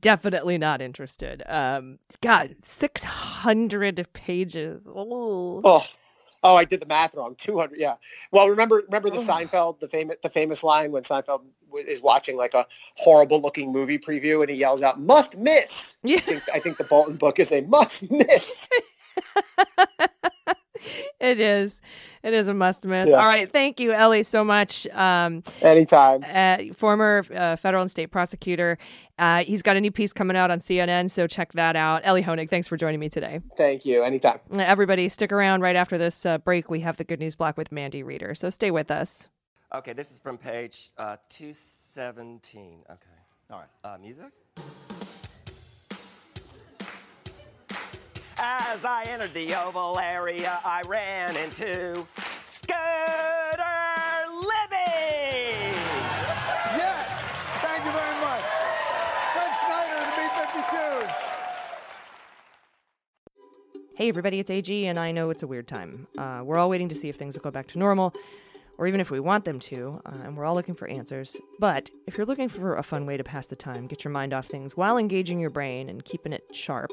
definitely not interested. God, 600 pages. Ooh. Oh, I did the math wrong. 200. Yeah. Well, remember the Seinfeld, the famous line when Seinfeld is watching like a horrible looking movie preview and he yells out, "Must miss." Yeah. I think the Bolton book is a must miss. It is a must miss. Yeah. All right. Thank you, Ellie, so much. Anytime. Former federal and state prosecutor. He's got a new piece coming out on CNN, so check that out. Ellie Honig, thanks for joining me today. Thank you. Anytime. Everybody, stick around. Right after this break, we have the Good News Block with Mandy Reeder, so stay with us. Okay, this is from page 217. Okay. All right. Music? As I entered the Oval area, I ran into Scooter Libby! Yes! Thank you very much. Fred Schneider of the B-52s. Hey everybody, it's AG, and I know it's a weird time. We're all waiting to see if things will go back to normal, or even if we want them to, and we're all looking for answers. But if you're looking for a fun way to pass the time, get your mind off things while engaging your brain and keeping it sharp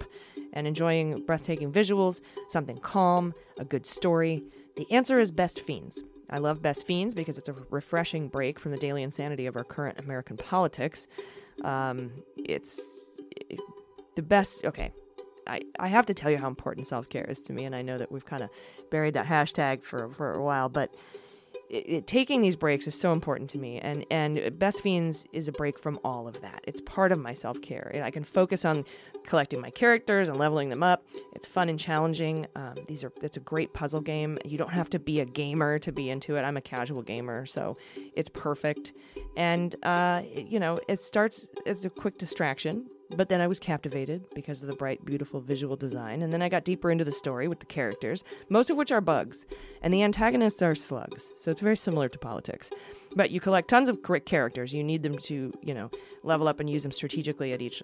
and enjoying breathtaking visuals, something calm, a good story, the answer is Best Fiends. I love Best Fiends because it's a refreshing break from the daily insanity of our current American politics. It's the best... Okay. I have to tell you how important self-care is to me, and I know that we've kind of buried that hashtag for a while, but... taking these breaks is so important to me, and Best Fiends is a break from all of that. It's part of my self-care. I can focus on collecting my characters and leveling them up. It's fun and challenging. It's a great puzzle game. You don't have to be a gamer to be into it. I'm a casual gamer, so it's perfect. And it starts as a quick distraction. But then I was captivated because of the bright, beautiful visual design, and then I got deeper into the story with the characters, most of which are bugs, and the antagonists are slugs, so it's very similar to politics. But you collect tons of great characters. You need them to, level up and use them strategically at each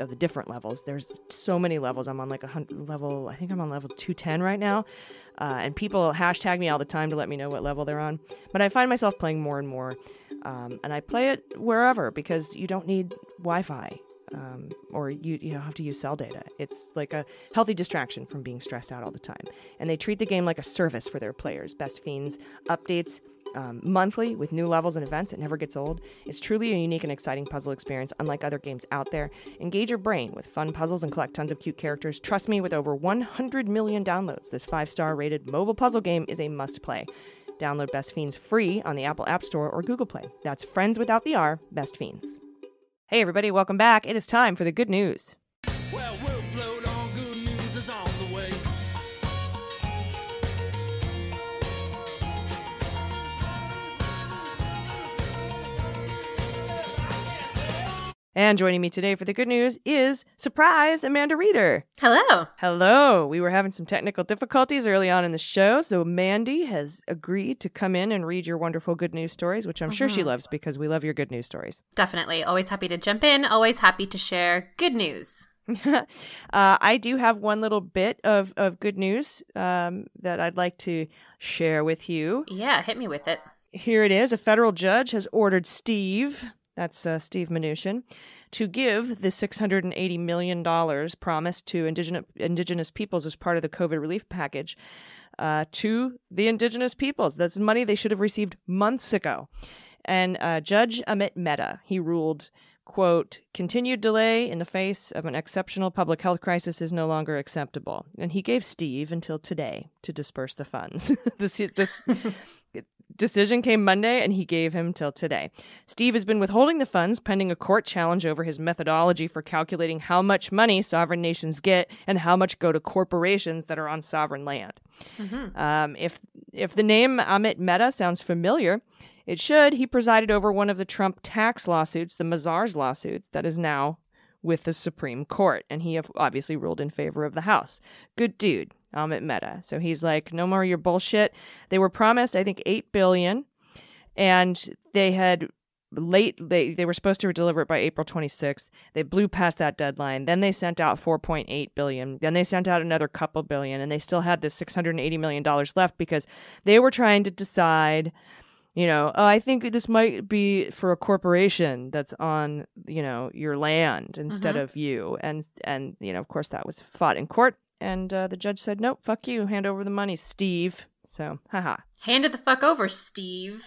of the different levels. There's so many levels. I'm on like I think I'm on level 210 right now, and people hashtag me all the time to let me know what level they're on. But I find myself playing more and more, and I play it wherever because you don't need Wi-Fi. Or you don't have to use cell data. It's like a healthy distraction from being stressed out all the time. And they treat the game like a service for their players. Best Fiends updates monthly with new levels and events. It never gets old. It's truly a unique and exciting puzzle experience, unlike other games out there. Engage your brain with fun puzzles and collect tons of cute characters. Trust me, with over 100 million downloads, this 5-star rated mobile puzzle game is a must play. Download Best Fiends free on the Apple App Store or Google Play. That's Friends Without the R, Best Fiends. Hey everybody, welcome back. It is time for the good news. Well, we'll on good news is on the way. And joining me today for the good news is, surprise, Amanda Reeder. Hello. Hello. We were having some technical difficulties early on in the show, so Mandy has agreed to come in and read your wonderful good news stories, which I'm sure she loves because we love your good news stories. Definitely. Always happy to jump in. Always happy to share good news. I do have one little bit of good news that I'd like to share with you. Yeah, hit me with it. Here it is. A federal judge has ordered Steve... That's Steve Mnuchin, to give the $680 million promised to Indigenous peoples as part of the COVID relief package to the Indigenous peoples. That's money they should have received months ago. And Judge Amit Mehta, he ruled, quote, "Continued delay in the face of an exceptional public health crisis is no longer acceptable." And he gave Steve until today to disperse the funds. This decision came Monday, and he gave him till today. Steve has been withholding the funds pending a court challenge over his methodology for calculating how much money sovereign nations get and how much go to corporations that are on sovereign land. Mm-hmm. If the name Amit Mehta sounds familiar, it should. He presided over one of the Trump tax lawsuits, the Mazars lawsuits, that is now with the Supreme Court, and he obviously ruled in favor of the House. Good dude. Amit Mehta. So he's like, no more your bullshit. They were promised, I think, $8 billion, and they had late. They were supposed to deliver it by April 26th. They blew past that deadline. Then they sent out $4.8 billion. Then they sent out another couple billion, and they still had this $680 million left because they were trying to decide, you know, oh, I think this might be for a corporation that's on, you know, your land instead of you. And, you know, of course, that was fought in court. And the judge said, nope, fuck you. Hand over the money, Steve. So, haha. Hand it the fuck over, Steve.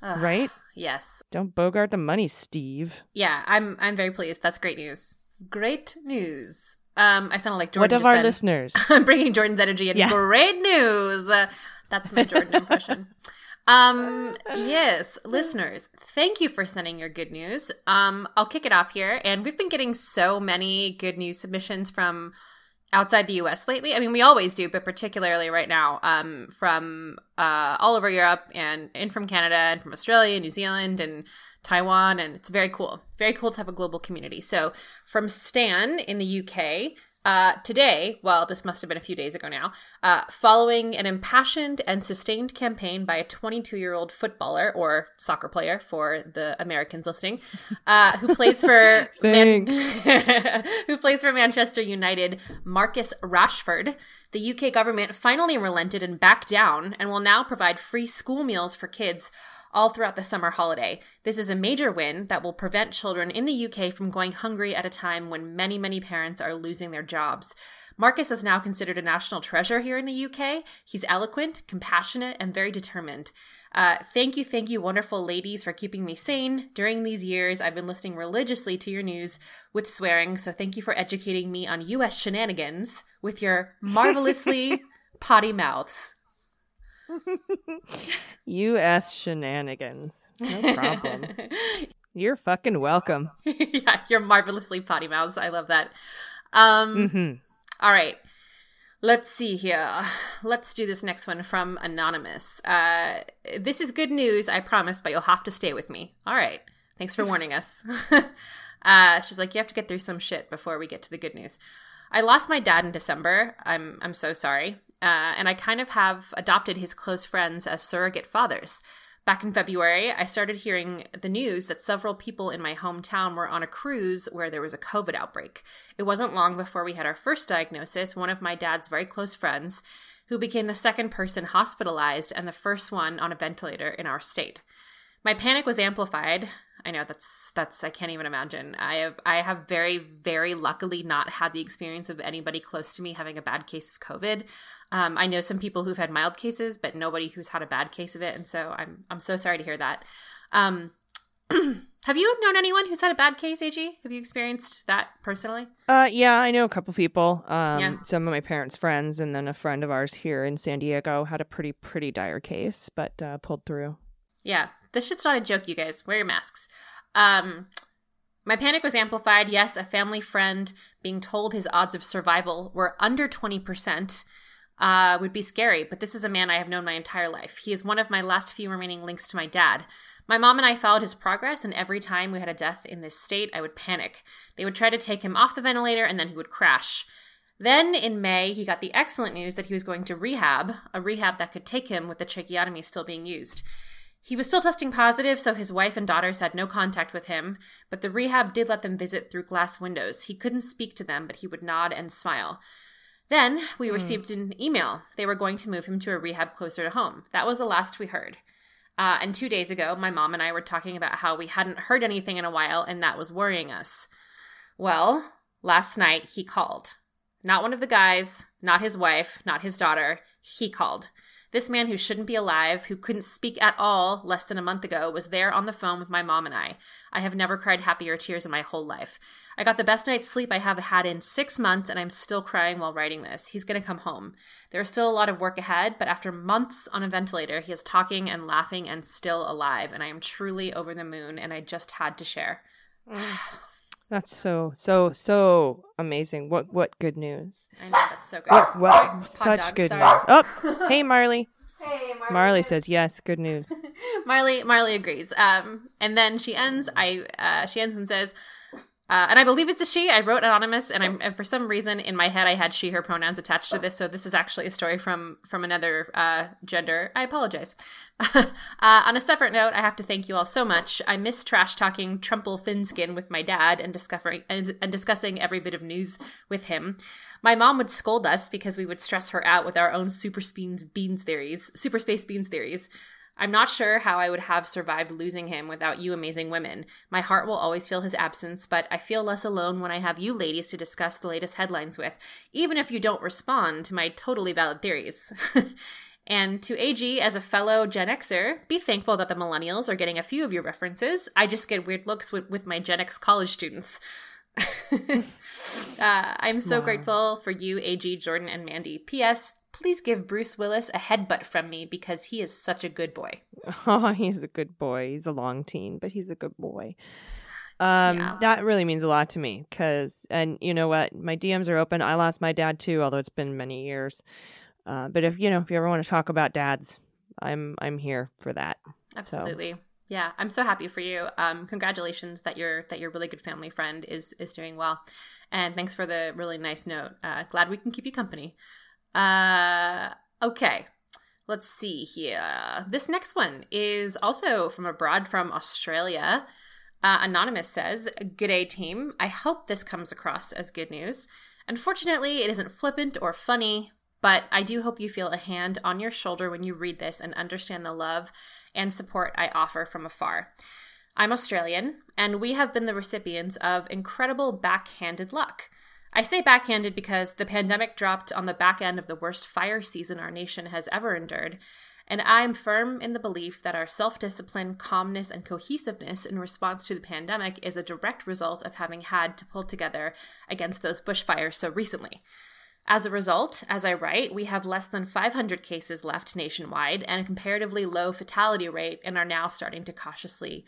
Ugh, right? Yes. Don't bogart the money, Steve. Yeah, I'm very pleased. That's great news. Great news. I sounded like Jordan. What of our listeners? I'm bringing Jordan's energy in. Yeah. Great news. That's my Jordan impression. Yes, listeners, thank you for sending your good news. I'll kick it off here. And we've been getting so many good news submissions from outside the U.S. lately. I mean, we always do, but particularly right now, from all over Europe and from Canada and from Australia and New Zealand and Taiwan. And it's very cool. Very cool to have a global community. So from Stan in the U.K., today, well, this must have been a few days ago now, following an impassioned and sustained campaign by a 22-year-old footballer or soccer player for the Americans listening, who plays for who plays for Manchester United, Marcus Rashford, the UK government finally relented and backed down and will now provide free school meals for kids all throughout the summer holiday. This is a major win that will prevent children in the UK from going hungry at a time when many, many parents are losing their jobs. Marcus is now considered a national treasure here in the UK. He's eloquent, compassionate, and very determined. Thank you, wonderful ladies, for keeping me sane. During these years, I've been listening religiously to your news with swearing, so thank you for educating me on US shenanigans with your marvelously potty mouths. U.S. shenanigans. No problem. You're fucking welcome. Yeah, you're marvelously potty mouths. I love that. All right. Let's see here. Let's do this next one from Anonymous. This is good news, I promise, but you'll have to stay with me. All right. Thanks for warning us. She's like, you have to get through some shit before we get to the good news. I lost my dad in December. I'm so sorry. And I kind of have adopted his close friends as surrogate fathers. Back in February, I started hearing the news that several people in my hometown were on a cruise where there was a COVID outbreak. It wasn't long before we had our first diagnosis, one of my dad's very close friends, who became the second person hospitalized and the first one on a ventilator in our state. My panic was amplified. I know that's I can't even imagine. I have very, very luckily not had the experience of anybody close to me having a bad case of COVID. I know some people who've had mild cases, but nobody who's had a bad case of it. And so I'm so sorry to hear that. Have you known anyone who's had a bad case, AG? Have you experienced that personally? Yeah, I know a couple people. Some of my parents' friends, and then a friend of ours here in San Diego had a pretty dire case, but pulled through. Yeah, this shit's not a joke, you guys. Wear your masks. My panic was amplified. Yes, a family friend being told his odds of survival were under 20% would be scary, but this is a man I have known my entire life. He is one of my last few remaining links to my dad. My mom and I followed his progress, and every time we had a death in this state, I would panic. They would try to take him off the ventilator, and then he would crash. Then in May, he got the excellent news that he was going to rehab, a rehab that could take him with the tracheotomy still being used. He was still testing positive, so his wife and daughters had no contact with him, but the rehab did let them visit through glass windows. He couldn't speak to them, but he would nod and smile. Then we received an email. They were going to move him to a rehab closer to home. That was the last we heard. And 2 days ago, my mom and I were talking about how we hadn't heard anything in a while, and that was worrying us. Well, last night he called. Not one of the guys, not his wife, not his daughter. He called. This man who shouldn't be alive, who couldn't speak at all less than a month ago, was there on the phone with my mom and I. I have never cried happier tears in my whole life. I got the best night's sleep I have had in 6 months, and I'm still crying while writing this. He's going to come home. There is still a lot of work ahead, but after months on a ventilator, he is talking and laughing and still alive, and I am truly over the moon, and I just had to share. That's so amazing. What good news. I know, that's so good. Well, such good news. Oh, hey, Marley. Hey, Marley. Marley says, yes, good news. Marley agrees. And then she ends and says, And I believe it's a she. I wrote anonymous, and for some reason in my head I had she, her pronouns attached to this. So this is actually a story from another gender. I apologize. On a separate note, I have to thank you all so much. I miss trash talking Trumple Finskin with my dad and discussing every bit of news with him. My mom would scold us because we would stress her out with our own superspace beans theories. I'm not sure how I would have survived losing him without you amazing women. My heart will always feel his absence, but I feel less alone when I have you ladies to discuss the latest headlines with, even if you don't respond to my totally valid theories. And to AG, as a fellow Gen Xer, be thankful that the millennials are getting a few of your references. I just get weird looks with my Gen X college students. I'm so grateful for you, AG, Jordan, and Mandy. P.S., please give Bruce Willis a headbutt from me because he is such a good boy. Oh, he's a good boy. He's a long teen, but he's a good boy. That really means a lot to me because, and you know what? My DMs are open. I lost my dad too, although it's been many years. But if you ever want to talk about dads, I'm here for that. Absolutely. So. Yeah, I'm so happy for you. Congratulations that your really good family friend is doing well. And thanks for the really nice note. Glad we can keep you company. Okay, let's see here. This next one is also from abroad from Australia. Anonymous says, "Good day, team. I hope this comes across as good news. Unfortunately, it isn't flippant or funny, but I do hope you feel a hand on your shoulder when you read this and understand the love and support I offer from afar. I'm Australian, and we have been the recipients of incredible backhanded luck. I say backhanded because the pandemic dropped on the back end of the worst fire season our nation has ever endured, and I am firm in the belief that our self-discipline, calmness, and cohesiveness in response to the pandemic is a direct result of having had to pull together against those bushfires so recently. As a result, as I write, we have less than 500 cases left nationwide and a comparatively low fatality rate and are now starting to cautiously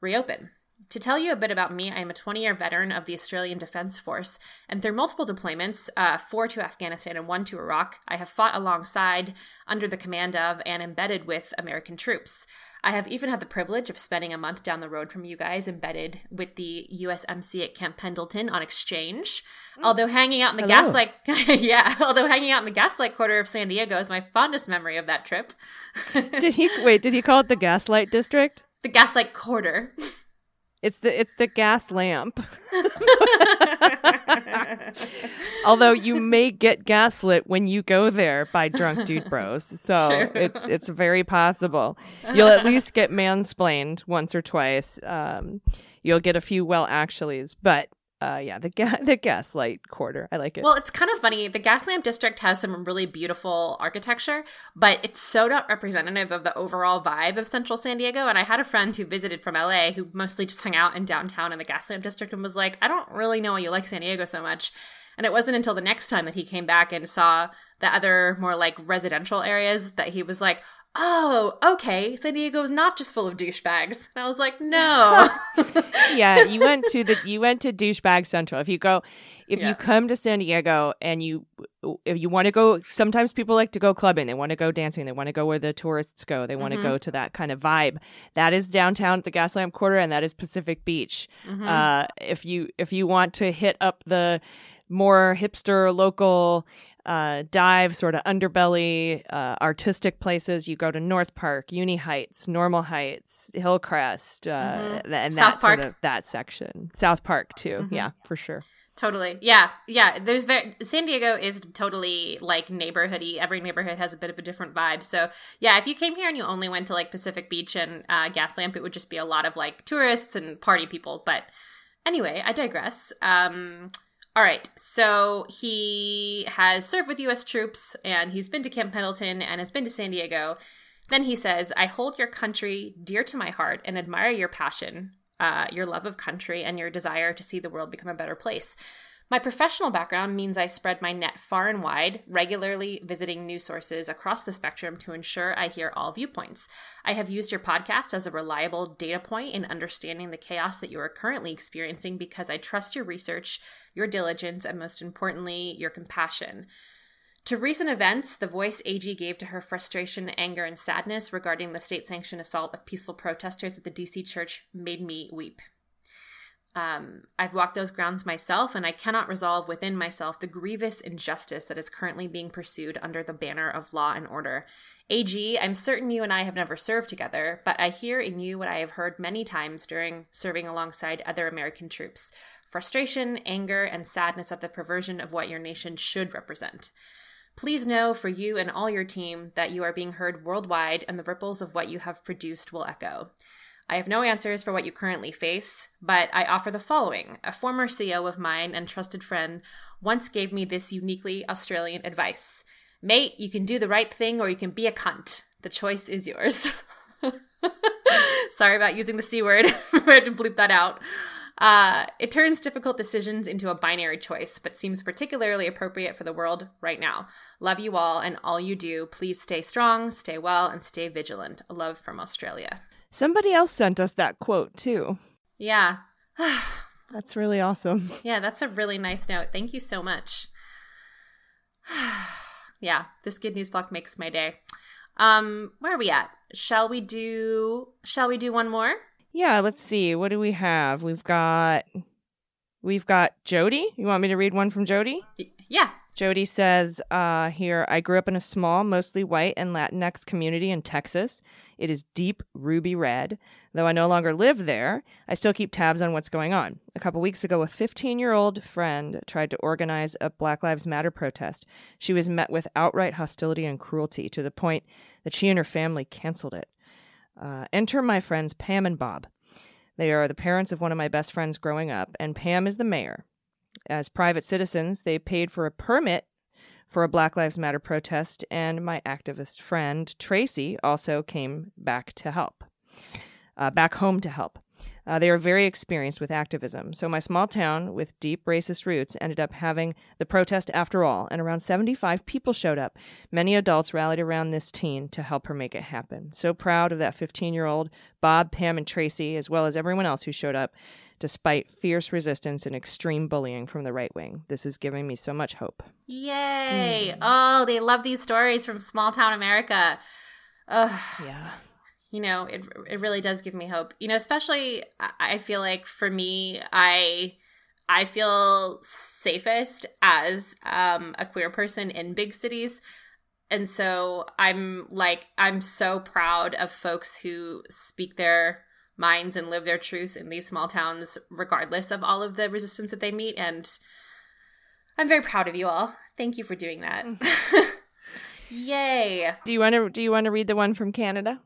reopen. To tell you a bit about me, I am a 20-year veteran of the Australian Defence Force, and through multiple deployments, 4 to Afghanistan and 1 to Iraq, I have fought alongside, under the command of, and embedded with American troops. I have even had the privilege of spending a month down the road from you guys, embedded with the USMC at Camp Pendleton on exchange. Although hanging out in the gaslight quarter of San Diego is my fondest memory of that trip. Did he call it the Gaslight District? The Gaslight Quarter. It's the gas lamp. Although you may get gaslit when you go there by drunk dude bros. So true. It's very possible. You'll at least get mansplained once or twice. You'll get a few well actuallys, but the Gaslight Quarter. I like it. Well, it's kind of funny. The Gaslamp District has some really beautiful architecture, but it's so not representative of the overall vibe of central San Diego. And I had a friend who visited from LA who mostly just hung out in downtown in the Gaslamp District and was like, I don't really know why you like San Diego so much. And it wasn't until the next time that he came back and saw the other more like residential areas that he was like, oh, okay. San Diego is not just full of douchebags. And I was like, no. Yeah, you went to douchebag central. If you come to San Diego and if you want to go, sometimes people like to go clubbing. They want to go dancing. They want to go where the tourists go. They want to go to that kind of vibe. That is downtown at the Gaslamp Quarter, and that is Pacific Beach. Mm-hmm. If you want to hit up the more hipster local dive, sort of underbelly, artistic places, you go to North Park, Uni Heights, Normal Heights, Hillcrest, and that sort of that section. South Park too, yeah, for sure. Totally. Yeah. San Diego is totally like neighborhoody. Every neighborhood has a bit of a different vibe. So yeah, if you came here and you only went to like Pacific Beach and Gaslamp, it would just be a lot of like tourists and party people. But anyway, I digress. All right, so he has served with U.S. troops, and he's been to Camp Pendleton and has been to San Diego. Then he says, I hold your country dear to my heart and admire your passion, your love of country, and your desire to see the world become a better place. My professional background means I spread my net far and wide, regularly visiting news sources across the spectrum to ensure I hear all viewpoints. I have used your podcast as a reliable data point in understanding the chaos that you are currently experiencing because I trust your research, your diligence, and most importantly, your compassion. To recent events, the voice AG gave to her frustration, anger, and sadness regarding the state-sanctioned assault of peaceful protesters at the D.C. church made me weep. I've walked those grounds myself, and I cannot resolve within myself the grievous injustice that is currently being pursued under the banner of law and order. AG, I'm certain you and I have never served together, but I hear in you what I have heard many times during serving alongside other American troops: frustration, anger, and sadness at the perversion of what your nation should represent. Please know for you and all your team that you are being heard worldwide, and the ripples of what you have produced will echo. I have no answers for what you currently face, but I offer the following. A former CO of mine and trusted friend once gave me this uniquely Australian advice. Mate, you can do the right thing or you can be a cunt. The choice is yours. Sorry about using the C word. I'm going to bleep that out. It turns difficult decisions into a binary choice, but seems particularly appropriate for the world right now. Love you all and all you do. Please stay strong, stay well, and stay vigilant. Love from Australia. Somebody else sent us that quote, too. Yeah. That's really awesome. Yeah, that's a really nice note. Thank you so much. Yeah, this good news block makes my day. Where are we at? Shall we do one more? Yeah, let's see. What do we have? We've got Jody. You want me to read one from Jody? Yeah. Jody says, here, I grew up in a small, mostly white and Latinx community in Texas. It is deep ruby red. Though I no longer live there, I still keep tabs on what's going on. A couple weeks ago, a 15-year-old friend tried to organize a Black Lives Matter protest. She was met with outright hostility and cruelty to the point that she and her family canceled it. Enter my friends Pam and Bob. They are the parents of one of my best friends growing up, and Pam is the mayor. As private citizens, they paid for a permit for a Black Lives Matter protest, and my activist friend, Tracy, also came back home to help. They are very experienced with activism, so my small town with deep racist roots ended up having the protest after all, and around 75 people showed up. Many adults rallied around this teen to help her make it happen. So proud of that 15-year-old, Bob, Pam, and Tracy, as well as everyone else who showed up, despite fierce resistance and extreme bullying from the right wing. This is giving me so much hope. Yay! Mm. Oh, they love these stories from small town America. Ugh. Yeah. You know, it really does give me hope. You know, especially I feel like for me, I feel safest as a queer person in big cities. And so I'm so proud of folks who speak their minds and live their truths in these small towns, regardless of all of the resistance that they meet. And I'm very proud of you all. Thank you for doing that. Yay. Do you want to read the one from Canada?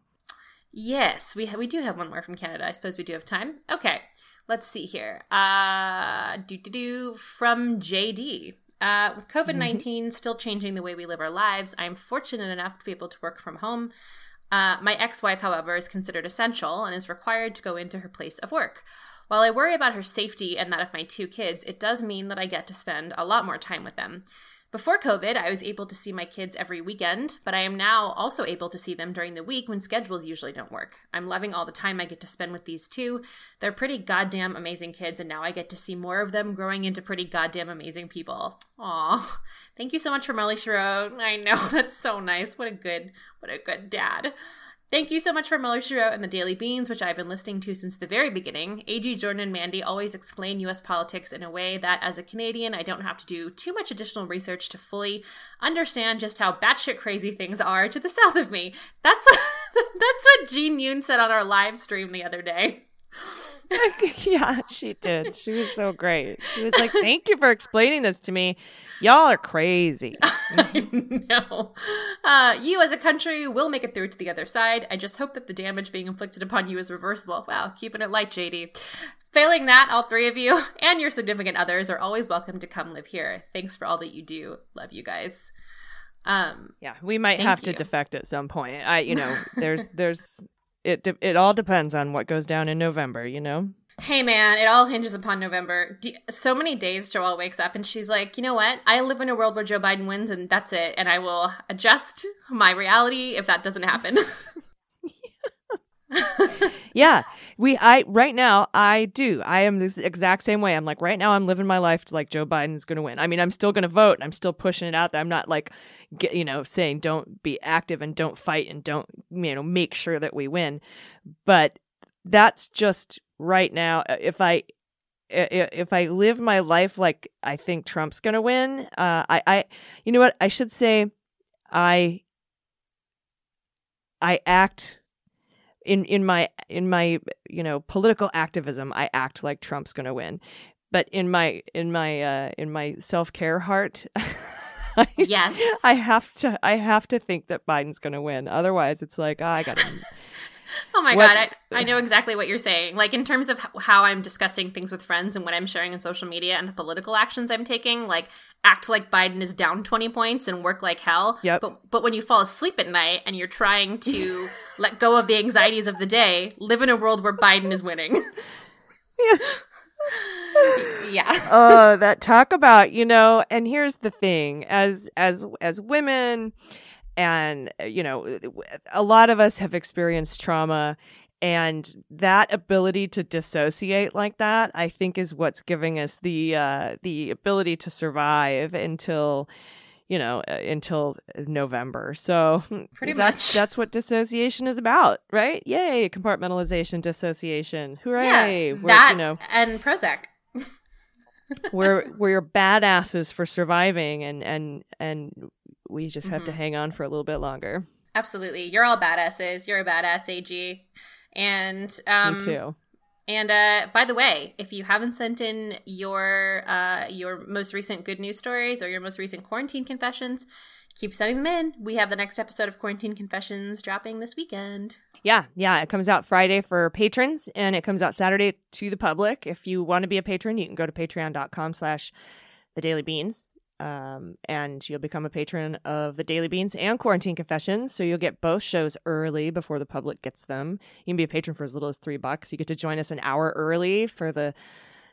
Yes, we do have one more from Canada. I suppose we do have time. Okay, let's see here. From JD. With COVID-19 still changing the way we live our lives, I'm fortunate enough to be able to work from home. My ex-wife, however, is considered essential and is required to go into her place of work. While I worry about her safety and that of my two kids, it does mean that I get to spend a lot more time with them. Before COVID, I was able to see my kids every weekend, but I am now also able to see them during the week when schedules usually don't work. I'm loving all the time I get to spend with these two. They're pretty goddamn amazing kids, and now I get to see more of them growing into pretty goddamn amazing people. Aw. Thank you so much for MuellerSheWrote. I know, that's so nice. What a good dad. Thank you so much for MuellerSheWrote and the Daily Beans, which I've been listening to since the very beginning. A.G., Jordan, and Mandy always explain U.S. politics in a way that, as a Canadian, I don't have to do too much additional research to fully understand just how batshit crazy things are to the south of me. That's what Jean Yoon said on our live stream the other day. Yeah, she did. She was so great. She was like, thank you for explaining this to me. Y'all are crazy. I know. You as a country will make it through to the other side. I just hope that the damage being inflicted upon you is reversible. Wow, keeping it light, JD. Failing that, all three of you and your significant others are always welcome to come live here. Thanks for all that you do. Love you guys. Yeah, we might have to defect at some point. It all depends on what goes down in November, you know? Hey, man, it all hinges upon November. So many days Joelle wakes up and she's like, you know what? I live in a world where Joe Biden wins and that's it. And I will adjust my reality if that doesn't happen. Yeah. Right now, I do. I am this exact same way. I'm like, right now I'm living my life like Joe Biden's going to win. I mean, I'm still going to vote. I'm still pushing it out there. I'm not like, saying don't be active and don't fight and don't, make sure that we win. But that's just right now. If I if I live my life like I think Trump's going to win, I you know what I should say, I act in my you know political activism, I act like Trump's going to win, but in my self-care heart. Yes, I have to think that Biden's going to win. Otherwise, it's like, oh, I got to. Oh my God, I know exactly what you're saying. Like in terms of how I'm discussing things with friends and what I'm sharing on social media and the political actions I'm taking, like act like Biden is down 20 points and work like hell. Yep. But when you fall asleep at night and you're trying to let go of the anxieties of the day, live in a world where Biden is winning. Yeah. Yeah. Oh, that talk about, you know, and here's the thing, as women, and, you know, a lot of us have experienced trauma, and that ability to dissociate like that, I think, is what's giving us the ability to survive until, you know, until November. So that's what dissociation is about, right? Yay. Compartmentalization, dissociation. Hooray. Yeah, that you know, and Prozac. we're badasses for surviving, and we just have to hang on for a little bit longer. Absolutely. You're all badasses. You're a badass, AG. And me too. And by the way, if you haven't sent in your most recent good news stories or your most recent quarantine confessions, keep sending them in. We have the next episode of Quarantine Confessions dropping this weekend. Yeah. It comes out Friday for patrons, and it comes out Saturday to the public. If you want to be a patron, you can go to patreon.com/thedailybeans. And you'll become a patron of The Daily Beans and Quarantine Confessions. So you'll get both shows early before the public gets them. You can be a patron for as little as $3. You get to join us an hour early for the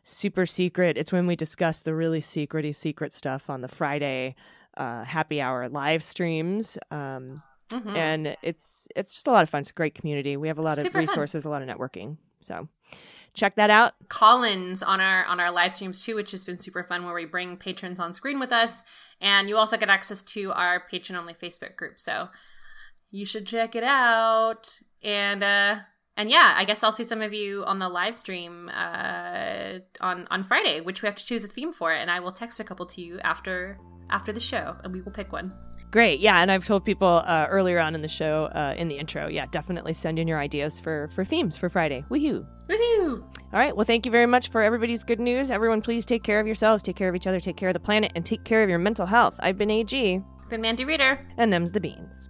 super secret. It's when we discuss the really secret stuff on the Friday happy hour live streams. And it's just a lot of fun. It's a great community. We have a lot of resources, a lot of networking. So check that out. Call-ins on our live streams too, which has been super fun, where we bring patrons on screen with us, and you also get access to our patron-only Facebook group. So you should check it out. And yeah, I guess I'll see some of you on the live stream on Friday, which we have to choose a theme for it, and I will text a couple to you after the show, and we will pick one. Great. Yeah. And I've told people earlier on in the show, in the intro, yeah, definitely send in your ideas for themes for Friday. Woohoo. Woohoo. All right. Well, thank you very much for everybody's good news. Everyone, please take care of yourselves, take care of each other, take care of the planet, and take care of your mental health. I've been AG. I've been Mandy Reader. And them's the beans.